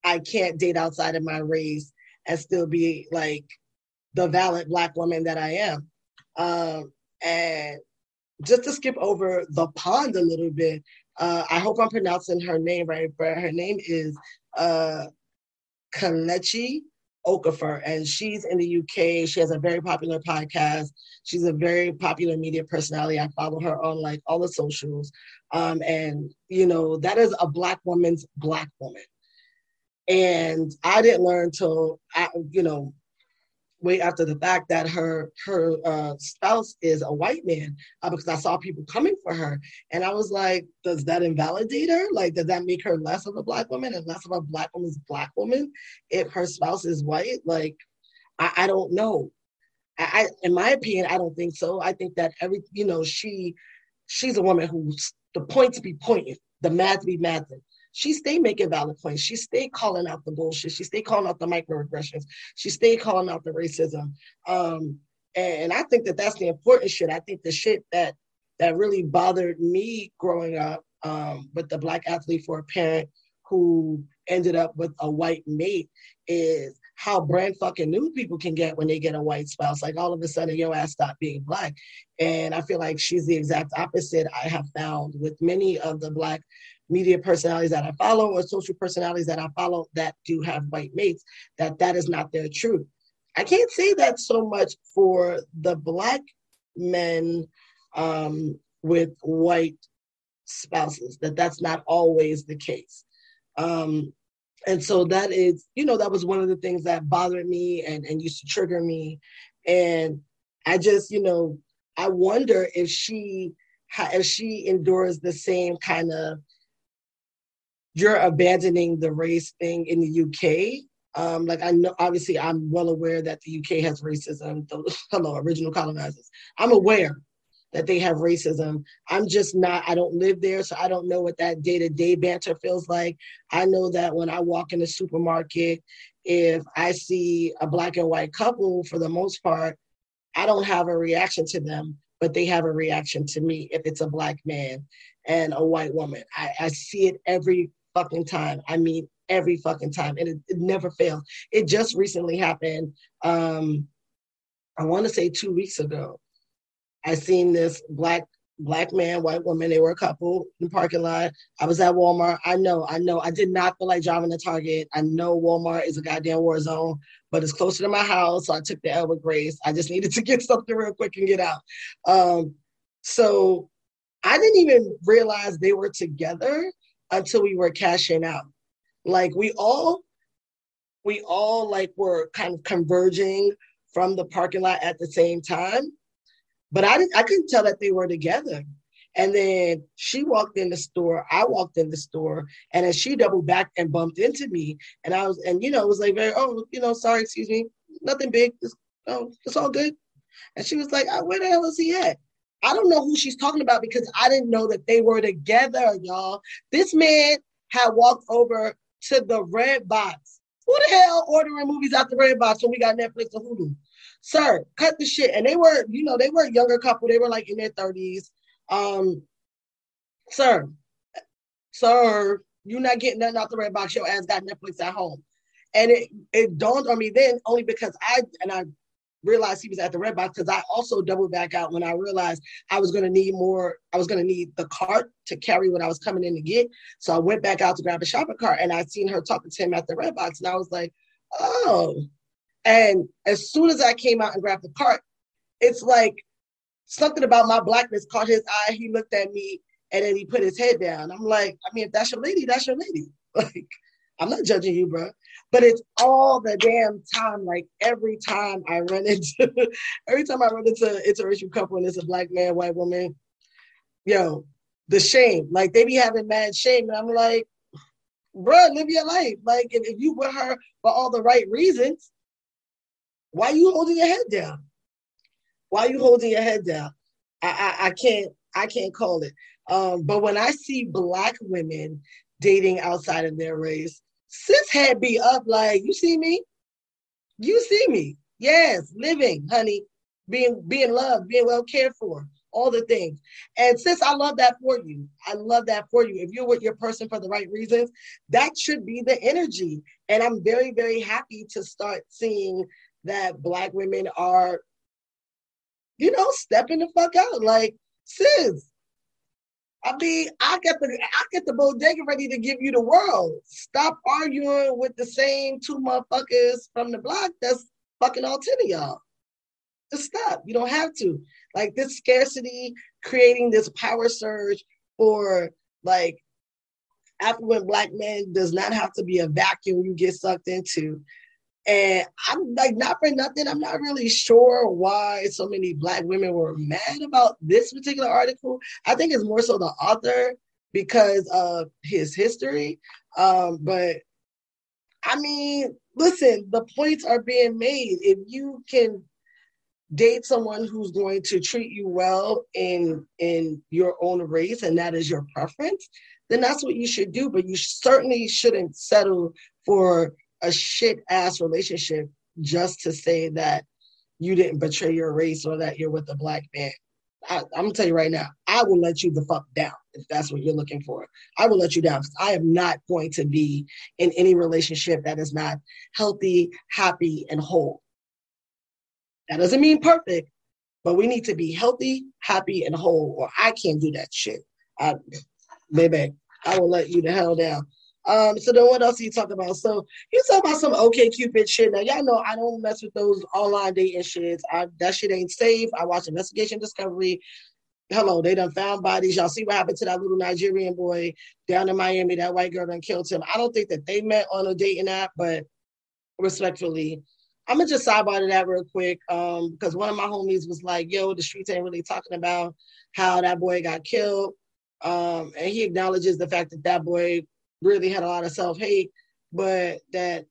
I can't date outside of my race and still be like the valid Black woman that I am. Um, and just to skip over the pond a little bit, uh, I hope I'm pronouncing her name right, but her name is uh, Kelechi Okafor, and she's in the U K. She has a very popular podcast. She's a very popular media personality. I follow her on like all the socials. Um, and, you know, that is a Black woman's Black woman. And I didn't learn till, I, you know, way after the fact that her her uh, spouse is a white man uh, because I saw people coming for her. And I was like, does that invalidate her? Like, does that make her less of a Black woman and less of a Black woman's Black woman if her spouse is white? Like, I, I don't know. I, I, in my opinion, I don't think so. I think that every, you know, she she's a woman who's the points be pointing, the math be mathing. She stay making valid points. She stay calling out the bullshit. She stay calling out the microaggressions. She stay calling out the racism. Um, and I think that that's the important shit. I think the shit that that really bothered me growing up um, with the Black athlete for a parent who ended up with a white mate is how brand fucking new people can get when they get a white spouse. Like all of a sudden your ass stopped being Black. And I feel like she's the exact opposite. I have found with many of the Black media personalities that I follow or social personalities that I follow that do have white mates, that that is not their truth. I can't say that so much for the Black men um, with white spouses, that that's not always the case. Um, and so that is, you know, that was one of the things that bothered me and, and used to trigger me. And I just, you know, I wonder if she, if she endures the same kind of, you're abandoning the race thing in the U K. Um, like I know, obviously I'm well aware that the U K has racism. The, hello, original colonizers. I'm aware that they have racism. I'm just not, I don't live there, so I don't know what that day-to-day banter feels like. I know that when I walk in the supermarket, if I see a Black and white couple, for the most part, I don't have a reaction to them, but they have a reaction to me if it's a Black man and a white woman. I, I see it every fucking time. I mean, every fucking time, and it, it never fails. It just recently happened, um, I wanna say two weeks ago. I seen this black black man, white woman. They were a couple in the parking lot. I was at Walmart. I know, I know. I did not feel like driving to Target. I know Walmart is a goddamn war zone, but it's closer to my house, so I took the L with grace. I just needed to get something real quick and get out. Um, so I didn't even realize they were together until we were cashing out. Like we all, we all like were kind of converging from the parking lot at the same time. But I didn't, I couldn't tell that they were together. And then she walked in the store, I walked in the store, and then she doubled back and bumped into me. And I was, and you know, it was like, very, oh, you know, sorry, excuse me, nothing big, it's, oh, it's all good. And she was like, oh, where the hell is he at? I don't know who she's talking about because I didn't know that they were together, y'all. This man had walked over to the Redbox. Who the hell ordering movies out the Redbox when we got Netflix and Hulu? Sir, cut the shit. And they were, you know, they were a younger couple. They were like in their thirties. Um, sir, sir, you're not getting nothing out the red box. Your ass got Netflix at home. And it, it dawned on me then only because I, and I realized he was at the red box because I also doubled back out when I realized I was going to need more. I was going to need the cart to carry what I was coming in to get. So I went back out to grab a shopping cart and I seen her talking to him at the red box. And I was like, oh. And as soon as I came out and grabbed the cart, it's like something about my Blackness caught his eye. He looked at me and then he put his head down. I'm like, I mean, if that's your lady, that's your lady. Like, I'm not judging you, bro. But it's all the damn time. Like every time I run into, every time I run into an interracial couple and it's a Black man, white woman, yo, the shame. Like they be having mad shame. And I'm like, bro, live your life. Like if, if you with her for all the right reasons, why are you holding your head down? Why are you holding your head down? I, I, I can't I can't call it. Um, but when I see Black women dating outside of their race, sis head be up like, you see me? You see me? Yes, living, honey, being being loved, being well cared for, all the things. And sis, I love that for you. I love that for you. If you're with your person for the right reasons, that should be the energy. And I'm very, very happy to start seeing that Black women are, you know, stepping the fuck out. Like, sis, I mean, I get the I get the bodega ready to give you the world. Stop arguing with the same two motherfuckers from the block that's fucking all ten of y'all. Just stop. You don't have to. Like, this scarcity creating this power surge for, like, affluent Black men does not have to be a vacuum you get sucked into. And I'm like, not for nothing, I'm not really sure why so many Black women were mad about this particular article. I think it's more so the author because of his history. Um, but I mean, listen, the points are being made. If you can date someone who's going to treat you well in in your own race, and that is your preference, then that's what you should do. But you certainly shouldn't settle for a shit-ass relationship just to say that you didn't betray your race or that you're with a black man. I, I'm going to tell you right now, I will let you the fuck down if that's what you're looking for. I will let you down. I am not going to be in any relationship that is not healthy, happy, and whole. That doesn't mean perfect, but we need to be healthy, happy, and whole, or I can't do that shit. I, baby, I will let you the hell down. Um, so then what else are you talking about? So you talk about some OkCupid shit. Now, y'all know I don't mess with those online dating shits. I, that shit ain't safe. I watch Investigation Discovery. Hello, they done found bodies. Y'all see what happened to that little Nigerian boy down in Miami? That white girl done killed him. I don't think that they met on a dating app, but respectfully, I'm going to just sidebar to that real quick um, because one of my homies was like, yo, the streets ain't really talking about how that boy got killed. Um, and he acknowledges the fact that that boy really had a lot of self-hate, but that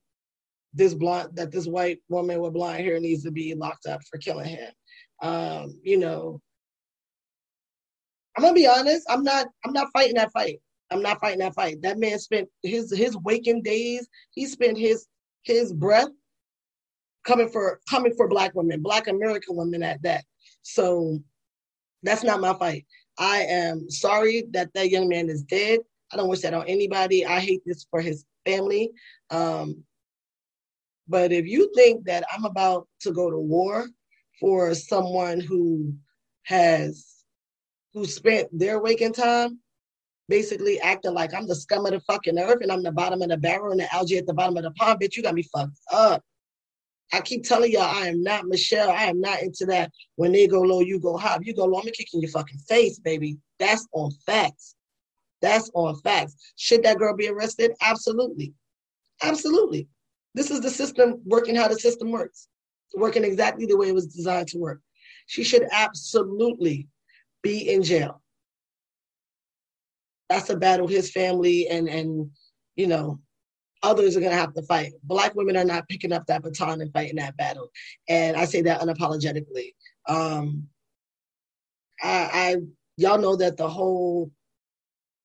this blonde, that this white woman with blonde hair needs to be locked up for killing him. Um, you know, I'm gonna be honest. I'm not. I'm not fighting that fight. I'm not fighting that fight. That man spent his his waking days. He spent his his breath coming for coming for black women, black American women at that. So that's not my fight. I am sorry that that young man is dead. I don't wish that on anybody. I hate this for his family. Um, but if you think that I'm about to go to war for someone who has, who spent their waking time basically acting like I'm the scum of the fucking earth and I'm the bottom of the barrel and the algae at the bottom of the pond, bitch, you got me fucked up. I keep telling y'all, I am not Michelle. I am not into that. When they go low, you go high. If you go low, I'm going to kick in your fucking face, baby. That's on facts. That's on facts. Should that girl be arrested? Absolutely. Absolutely. This is the system working how the system works. It's working exactly the way it was designed to work. She should absolutely be in jail. That's a battle his family and, and you know, others are going to have to fight. Black women are not picking up that baton and fighting that battle. And I say that unapologetically. Um, I, I y'all know that the whole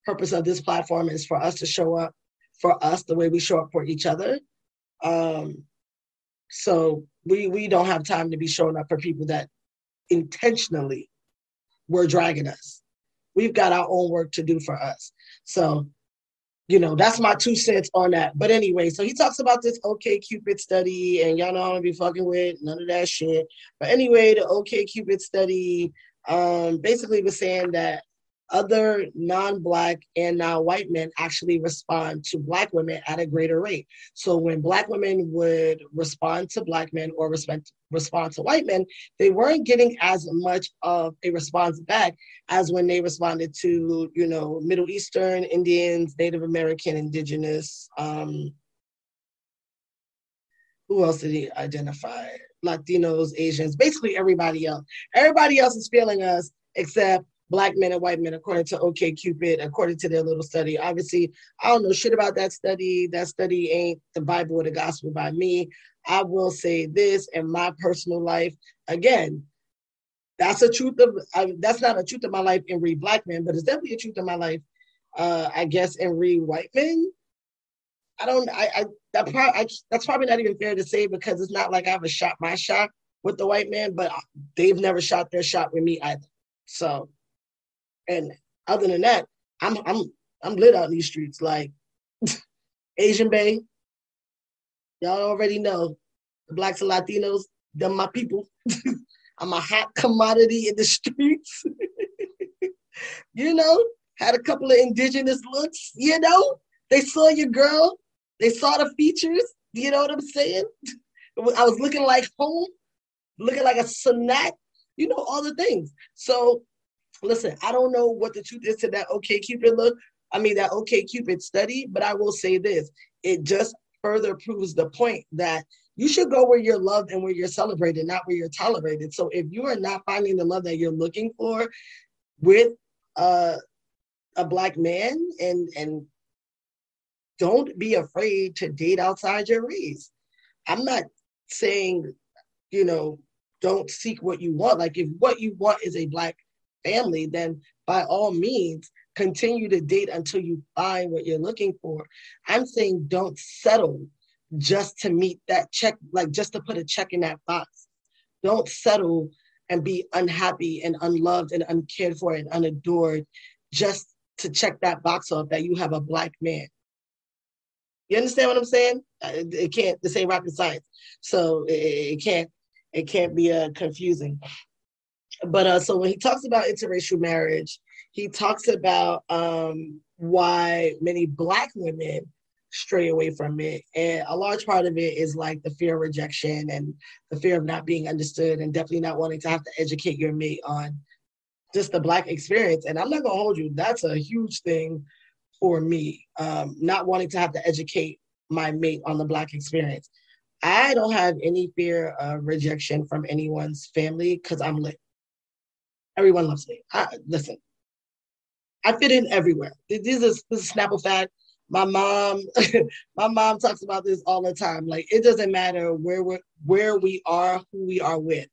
purpose of this platform is for us to show up for us the way we show up for each other. Um, so we we don't have time to be showing up for people that intentionally were dragging us. We've got our own work to do for us. So, you know, that's my two cents on that. But anyway, so he talks about this OkCupid study, and y'all know I don't be fucking with none of that shit. But anyway, the OkCupid study um, basically was saying that other non-black and non-white men actually respond to black women at a greater rate. So when black women would respond to black men or respond respond to white men, they weren't getting as much of a response back as when they responded to, you know, Middle Eastern, Indians, Native American, Indigenous. Um, who else did he identify? Latinos, Asians, basically everybody else. Everybody else is failing us except black men and white men, according to OkCupid, according to their little study. Obviously, I don't know shit about that study. That study ain't the Bible or the gospel by me. I will say this in my personal life. Again, that's a truth of, I, that's not a truth of my life in re black men, but it's definitely a truth of my life, uh, I guess, in re white men. I don't, I, I, that pro- I, that's probably not even fair to say because it's not like I ever shot my shot with the white man, but they've never shot their shot with me either. So, and other than that, I'm I'm I'm lit out in these streets. Like Asian Bay, y'all already know the blacks and Latinos, they're my people. I'm a hot commodity in the streets. You know, had a couple of indigenous looks. You know, they saw your girl, they saw the features. You know what I'm saying? I was looking like home, looking like a snack. You know all the things. So. Listen, I don't know what the truth is to that OkCupid look. I mean, that OkCupid study, but I will say this. It just further proves the point that you should go where you're loved and where you're celebrated, not where you're tolerated. So if you are not finding the love that you're looking for with uh, a black man, and, and don't be afraid to date outside your race. I'm not saying, you know, don't seek what you want. Like, if what you want is a Black family, then by all means, continue to date until you find what you're looking for. I'm saying don't settle just to meet that check, like just to put a check in that box. Don't settle and be unhappy and unloved and uncared for and unadored just to check that box off that you have a Black man. You understand what I'm saying? It can't, this ain't rocket science. So it, it can't, it can't be uh, confusing. But uh, so when he talks about interracial marriage, he talks about um, why many Black women stray away from it. And a large part of it is like the fear of rejection and the fear of not being understood, and definitely not wanting to have to educate your mate on just the Black experience. And I'm not gonna hold you, that's a huge thing for me, um, not wanting to have to educate my mate on the Black experience. I don't have any fear of rejection from anyone's family because I'm lit. Everyone loves me. I, listen, I fit in everywhere. This is, this is a Snapple fact. My mom, my mom talks about this all the time. Like, it doesn't matter where we're, where we are, who we are with,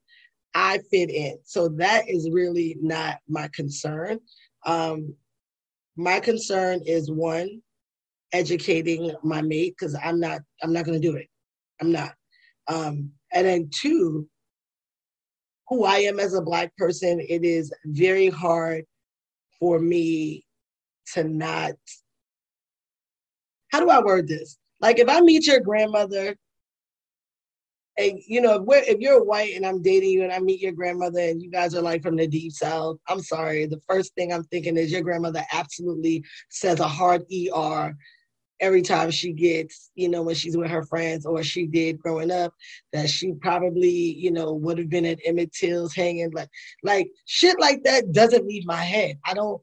I fit in. So that is really not my concern. Um, my concern is, one, educating my mate, because I'm not, I'm not going to do it. I'm not. Um, and then two, who I am as a Black person, it is very hard for me to not. How do I word this? Like, if I meet your grandmother, and, you know, if, we're, if you're white and I'm dating you and I meet your grandmother and you guys are like from the deep South, I'm sorry. The first thing I'm thinking is your grandmother absolutely says a hard E R every time she gets, you know, when she's with her friends, or she did growing up, that she probably, you know, would have been at Emmett Till's hanging. Like, like shit like that doesn't leave my head. I don't.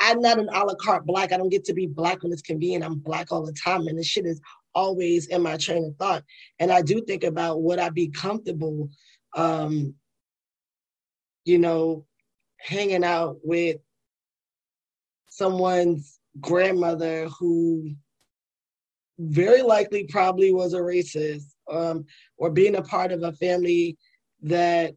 I'm not an a la carte Black. I don't get to be Black when it's convenient. I'm Black all the time. And this shit is always in my train of thought. And I do think about, would I be comfortable, um, you know, hanging out with someone's grandmother who very likely probably was a racist, um, or being a part of a family that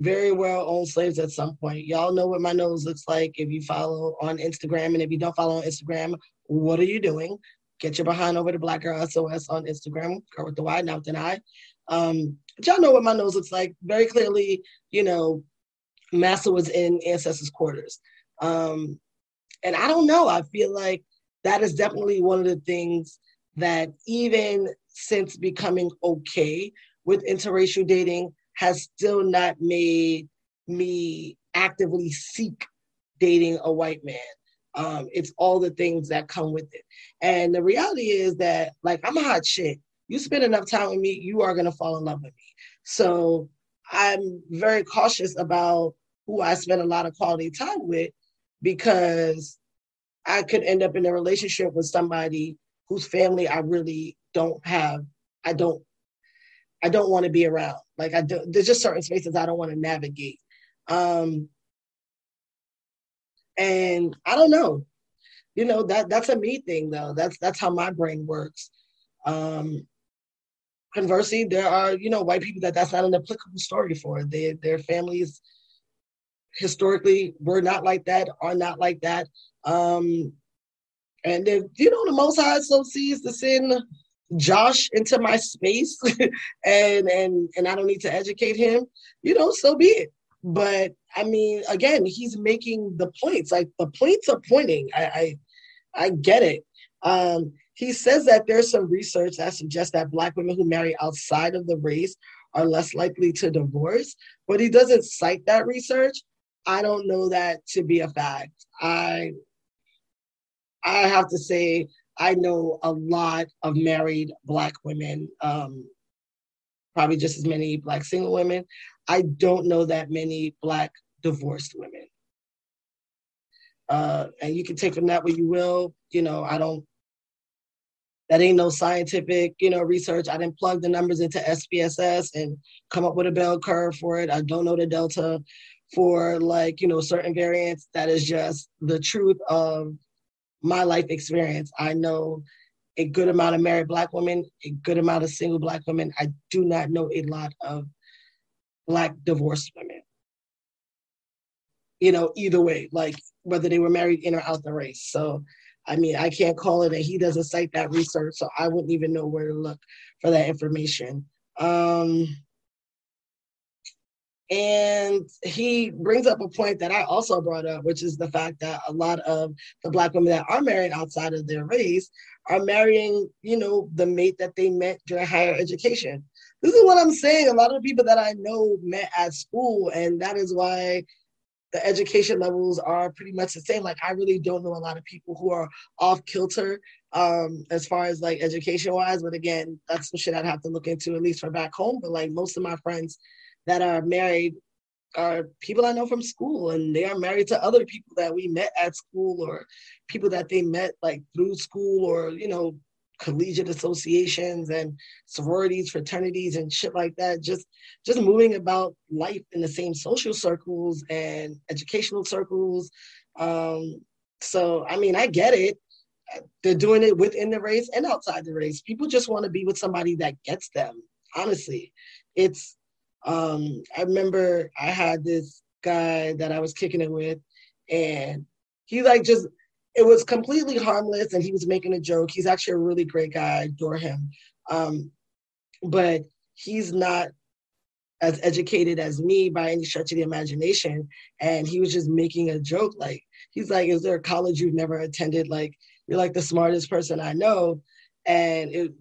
very well owned slaves at some point. Y'all know what my nose looks like if you follow on Instagram. And if you don't follow on Instagram, what are you doing? Get your behind over to Black Girl S O S on Instagram, girl with the Y, not with an I. Um, but y'all know what my nose looks like. Very clearly, you know, Massa was in ancestors' quarters. Um, and I don't know. I feel like that is definitely one of the things that, even since becoming okay with interracial dating, has still not made me actively seek dating a white man. Um, it's all the things that come with it. And the reality is that, like, I'm a hot shit. You spend enough time with me, you are gonna fall in love with me. So I'm very cautious about who I spend a lot of quality time with, because I could end up in a relationship with somebody whose family I really don't have, I don't, I don't want to be around. Like, I do, there's just certain spaces I don't want to navigate. Um, and I don't know, you know, that that's a me thing though. That's, that's how my brain works. Um, conversely, there are, you know, white people that that's not an applicable story for. They, their families historically were not like that, are not like that. Um, and if, you know, the Most High so sees the sin Josh into my space and and and I don't need to educate him, you know, so be it. But I mean, again, he's making the points. Like, the points are pointing. I I, I get it. Um, he says that there's some research that suggests that Black women who marry outside of the race are less likely to divorce, but he doesn't cite that research. I don't know that to be a fact. I I have to say, I know a lot of married Black women, um, probably just as many Black single women. I don't know that many Black divorced women. Uh, and you can take from that what you will. You know, I don't, that ain't no scientific, you know, research. I didn't plug the numbers into S P S S and come up with a bell curve for it. I don't know the delta for, like, you know, certain variants. That is just the truth of my life experience. I know a good amount of married Black women, a good amount of single Black women. I do not know a lot of Black divorced women. You know, either way, like whether they were married in or out the race. So, I mean, I can't call it, and he doesn't cite that research, so I wouldn't even know where to look for that information. Um, and he brings up a point that I also brought up, which is the fact that a lot of the Black women that are married outside of their race are marrying, you know, the mate that they met during higher education. This is what I'm saying. A lot of the people that I know met at school, and that is why the education levels are pretty much the same. Like, I really don't know a lot of people who are off kilter um, as far as like education wise, but again, that's some shit I'd have to look into, at least for back home. But like most of my friends that are married are people I know from school, and they are married to other people that we met at school, or people that they met like through school, or, you know, collegiate associations and sororities, fraternities and shit like that, just just moving about life in the same social circles and educational circles. Um, so, I mean, I get it. They're doing it within the race and outside the race. People just want to be with somebody that gets them, honestly. It's, um, I remember I had this guy that I was kicking it with, and he like just, it was completely harmless, and he was making a joke. He's actually a really great guy. I adore him. Um, but he's not as educated as me by any stretch of the imagination. And he was just making a joke. Like, he's like, is there a college you've never attended? Like, you're like the smartest person I know. And it,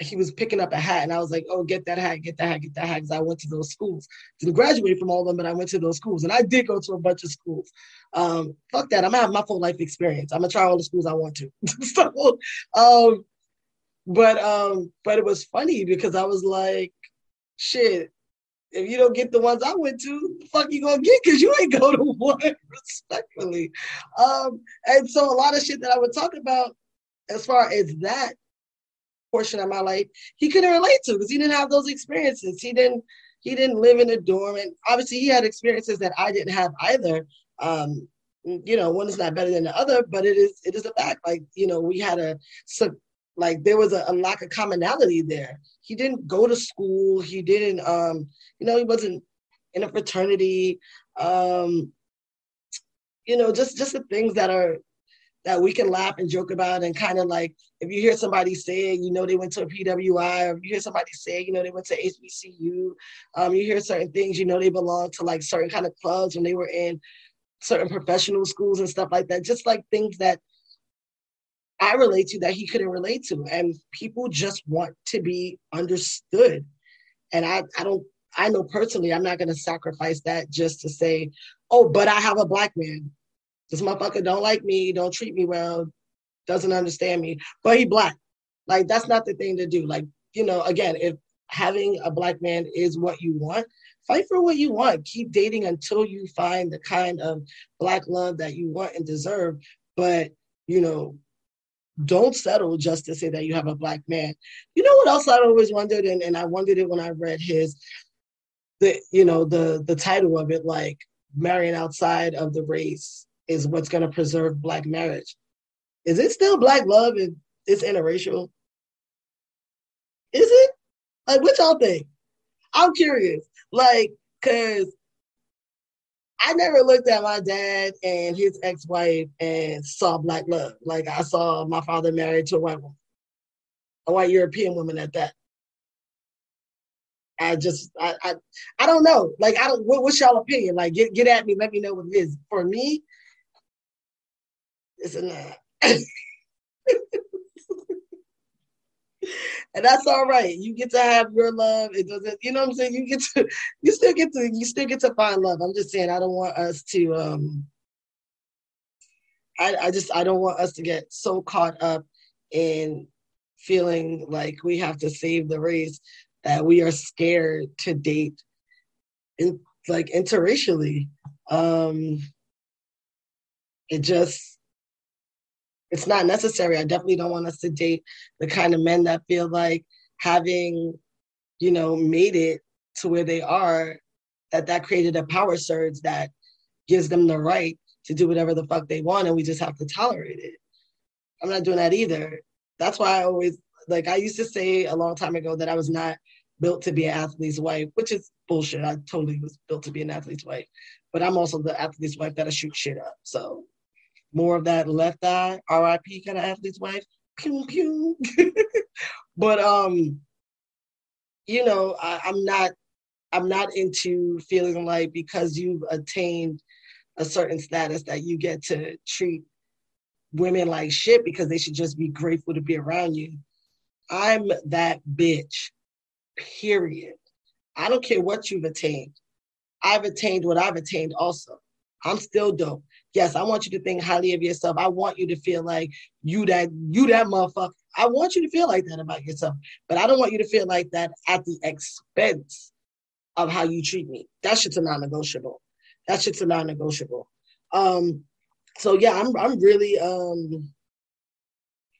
he was picking up a hat, and I was like, oh, get that hat, get that hat, get that hat, because I went to those schools. Didn't graduate from all of them, but I went to those schools, and I did go to a bunch of schools. Um, fuck that. I'm going to have my full life experience. I'm going to try all the schools I want to. so, um, but, um, but it was funny, because I was like, shit, if you don't get the ones I went to, the fuck you going to get, because you ain't go to one, respectfully. Um, and so a lot of shit that I would talk about as far as that portion of my life, he couldn't relate to, because he didn't have those experiences. He didn't, he didn't live in a dorm, and obviously he had experiences that I didn't have either. Um, you know, one is not better than the other, but it is, it is a fact. Like, you know, we had a, so, like there was a, a lack of commonality there. He didn't go to school. He didn't, um, you know, he wasn't in a fraternity. Um, you know, just, just the things that are, that we can laugh and joke about, and kind of like, if you hear somebody say, you know, they went to a P W I, or if you hear somebody say, you know, they went to H B C U, um, you hear certain things, you know, they belong to like certain kind of clubs when they were in certain professional schools and stuff like that. Just like things that I relate to that he couldn't relate to. And people just want to be understood. And I, I don't, I know personally, I'm not going to sacrifice that just to say, oh, but I have a Black man. This motherfucker don't like me, don't treat me well, doesn't understand me, but he Black. Like, that's not the thing to do. Like, you know, again, if having a Black man is what you want, fight for what you want. Keep dating until you find the kind of Black love that you want and deserve. But, you know, don't settle just to say that you have a Black man. You know what else I always wondered, and, and I wondered it when I read his, the you know, the the title of it, like, marrying outside of the race is what's going to preserve Black marriage. Is it still Black love if it's interracial? Is it? Like, what y'all think? I'm curious. Like, because I never looked at my dad and his ex-wife and saw Black love. Like, I saw my father married to a white woman, a white European woman at that. I just, I, I, I don't know. Like, I don't, what, what's y'all opinion? Like, get, get at me. Let me know what it is. For me, it's a nah. And that's all right. You get to have your love. It doesn't, you know what I'm saying? You get to, you still get to, you still get to find love. I'm just saying, I don't want us to, um, I, I just, I don't want us to get so caught up in feeling like we have to save the race that we are scared to date in, like, interracially. Um, it just, it's not necessary. I definitely don't want us to date the kind of men that feel like having, you know, made it to where they are, that that created a power surge that gives them the right to do whatever the fuck they want, and we just have to tolerate it. I'm not doing that either. That's why I always, like, I used to say a long time ago that I was not built to be an athlete's wife, which is bullshit. I totally was built to be an athlete's wife, but I'm also the athlete's wife that'll shoot shit up. So more of that left eye, R I P kind of athlete's wife, pew, pew. But, um, you know, I, I'm not, I'm not into feeling like because you've attained a certain status that you get to treat women like shit because they should just be grateful to be around you. I'm that bitch, period. I don't care what you've attained. I've attained what I've attained also. I'm still dope. Yes, I want you to think highly of yourself. I want you to feel like you that you that motherfucker. I want you to feel like that about yourself, but I don't want you to feel like that at the expense of how you treat me. That shit's a non-negotiable. That shit's a non-negotiable. Um, so yeah, I'm I'm really um,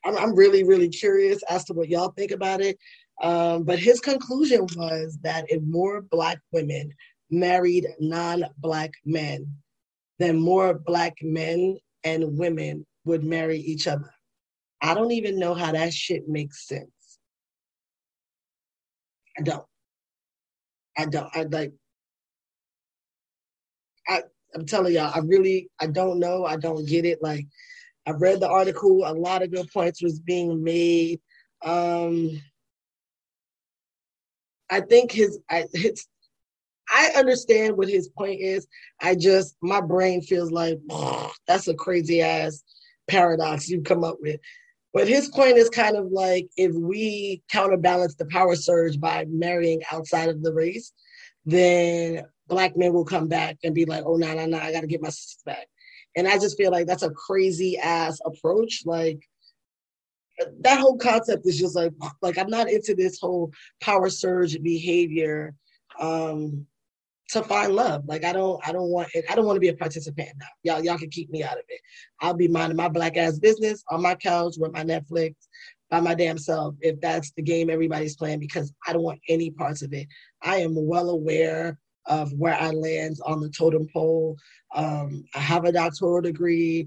I'm I'm really really curious as to what y'all think about it. Um, but his conclusion was that if more Black women married non-Black men, then more Black men and women would marry each other. I don't even know how that shit makes sense. I don't. I don't. I like. I, I'm telling y'all, I really, I don't know. I don't get it. Like, I read the article. A lot of good points was being made. Um, I think his, I, his, I understand what his point is. I just, my brain feels like, oh, that's a crazy ass paradox you come up with. But his point is kind of like, if we counterbalance the power surge by marrying outside of the race, then Black men will come back and be like, oh, no, no, no, I got to get my sisters back. And I just feel like that's a crazy ass approach. Like, that whole concept is just like, like I'm not into this whole power surge behavior um, to find love. Like, I don't, I don't want it. I don't want to be a participant now. Y'all, y'all can keep me out of it. I'll be minding my Black ass business on my couch with my Netflix by my damn self if that's the game everybody's playing, because I don't want any parts of it. I am well aware of where I land on the totem pole. Um, I have a doctoral degree.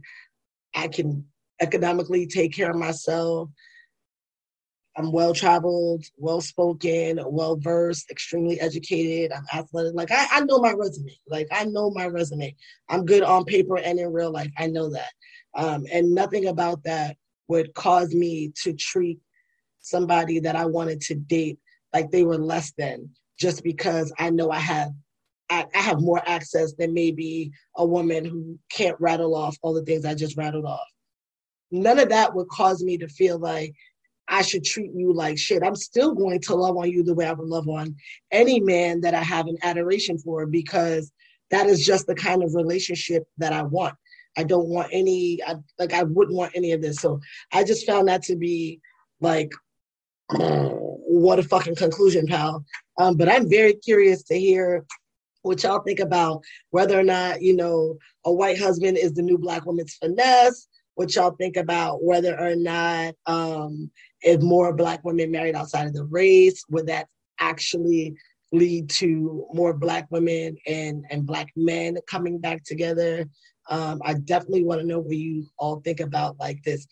I can economically take care of myself. I'm well-traveled, well-spoken, well-versed, extremely educated. I'm athletic. Like, I, I know my resume. Like, I know my resume. I'm good on paper and in real life. I know that. Um, and nothing about that would cause me to treat somebody that I wanted to date like they were less than, just because I know I have I, I have more access than maybe a woman who can't rattle off all the things I just rattled off. None of that would cause me to feel like I should treat you like shit. I'm still going to love on you the way I would love on any man that I have an adoration for, because that is just the kind of relationship that I want. I don't want any, I, like I wouldn't want any of this. So I just found that to be like, what a fucking conclusion, pal. Um, but I'm very curious to hear what y'all think about whether or not, you know, a white husband is the new Black woman's finesse, what y'all think about whether or not um, if more Black women married outside of the race, would that actually lead to more Black women and, and Black men coming back together? Um, I definitely want to know what you all think about like this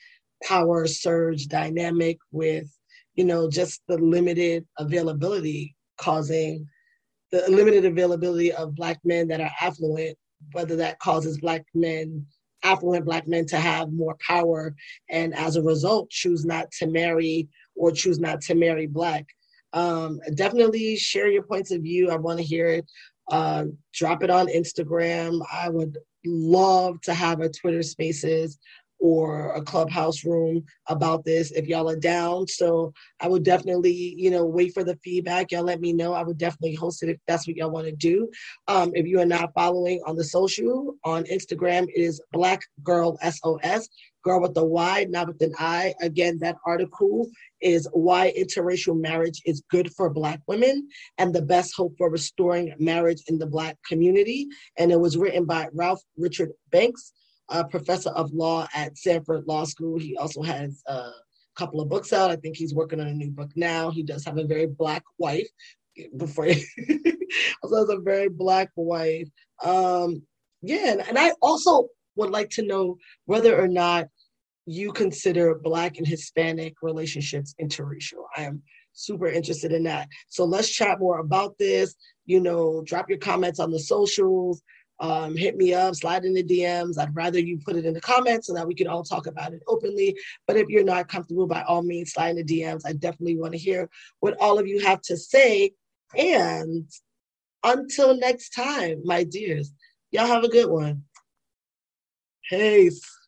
power surge dynamic with, you know, just the limited availability causing, the limited availability of Black men that are affluent, whether that causes Black men, affluent Black men to have more power and as a result choose not to marry or choose not to marry Black. Um, definitely share your points of view. I want to hear it. Uh, drop it on Instagram. I would love to have a Twitter Spaces or a Clubhouse room about this if y'all are down. So I would definitely, you know, wait for the feedback. Y'all let me know. I would definitely host it if that's what y'all want to do. Um, if you are not following on the social, on Instagram, it is Black Girl S O S, girl with a Y, not with an I. Again, that article is Why Interracial Marriage is Good for Black Women and the Best Hope for Restoring Marriage in the Black Community. And it was written by Ralph Richards Banks, a professor of law at Sanford Law School. He also has a couple of books out. I think he's working on a new book now. He does have a very Black wife. Before he also has a very Black wife. Um, yeah, and, and I also would like to know whether or not you consider Black and Hispanic relationships interracial. I am super interested in that. So let's chat more about this. You know, drop your comments on the socials. Um, hit me up, slide in the D Ms. I'd rather you put it in the comments so that we can all talk about it openly. But if you're not comfortable, by all means, slide in the D Ms. I definitely want to hear what all of you have to say. And until next time, my dears, y'all have a good one. Peace.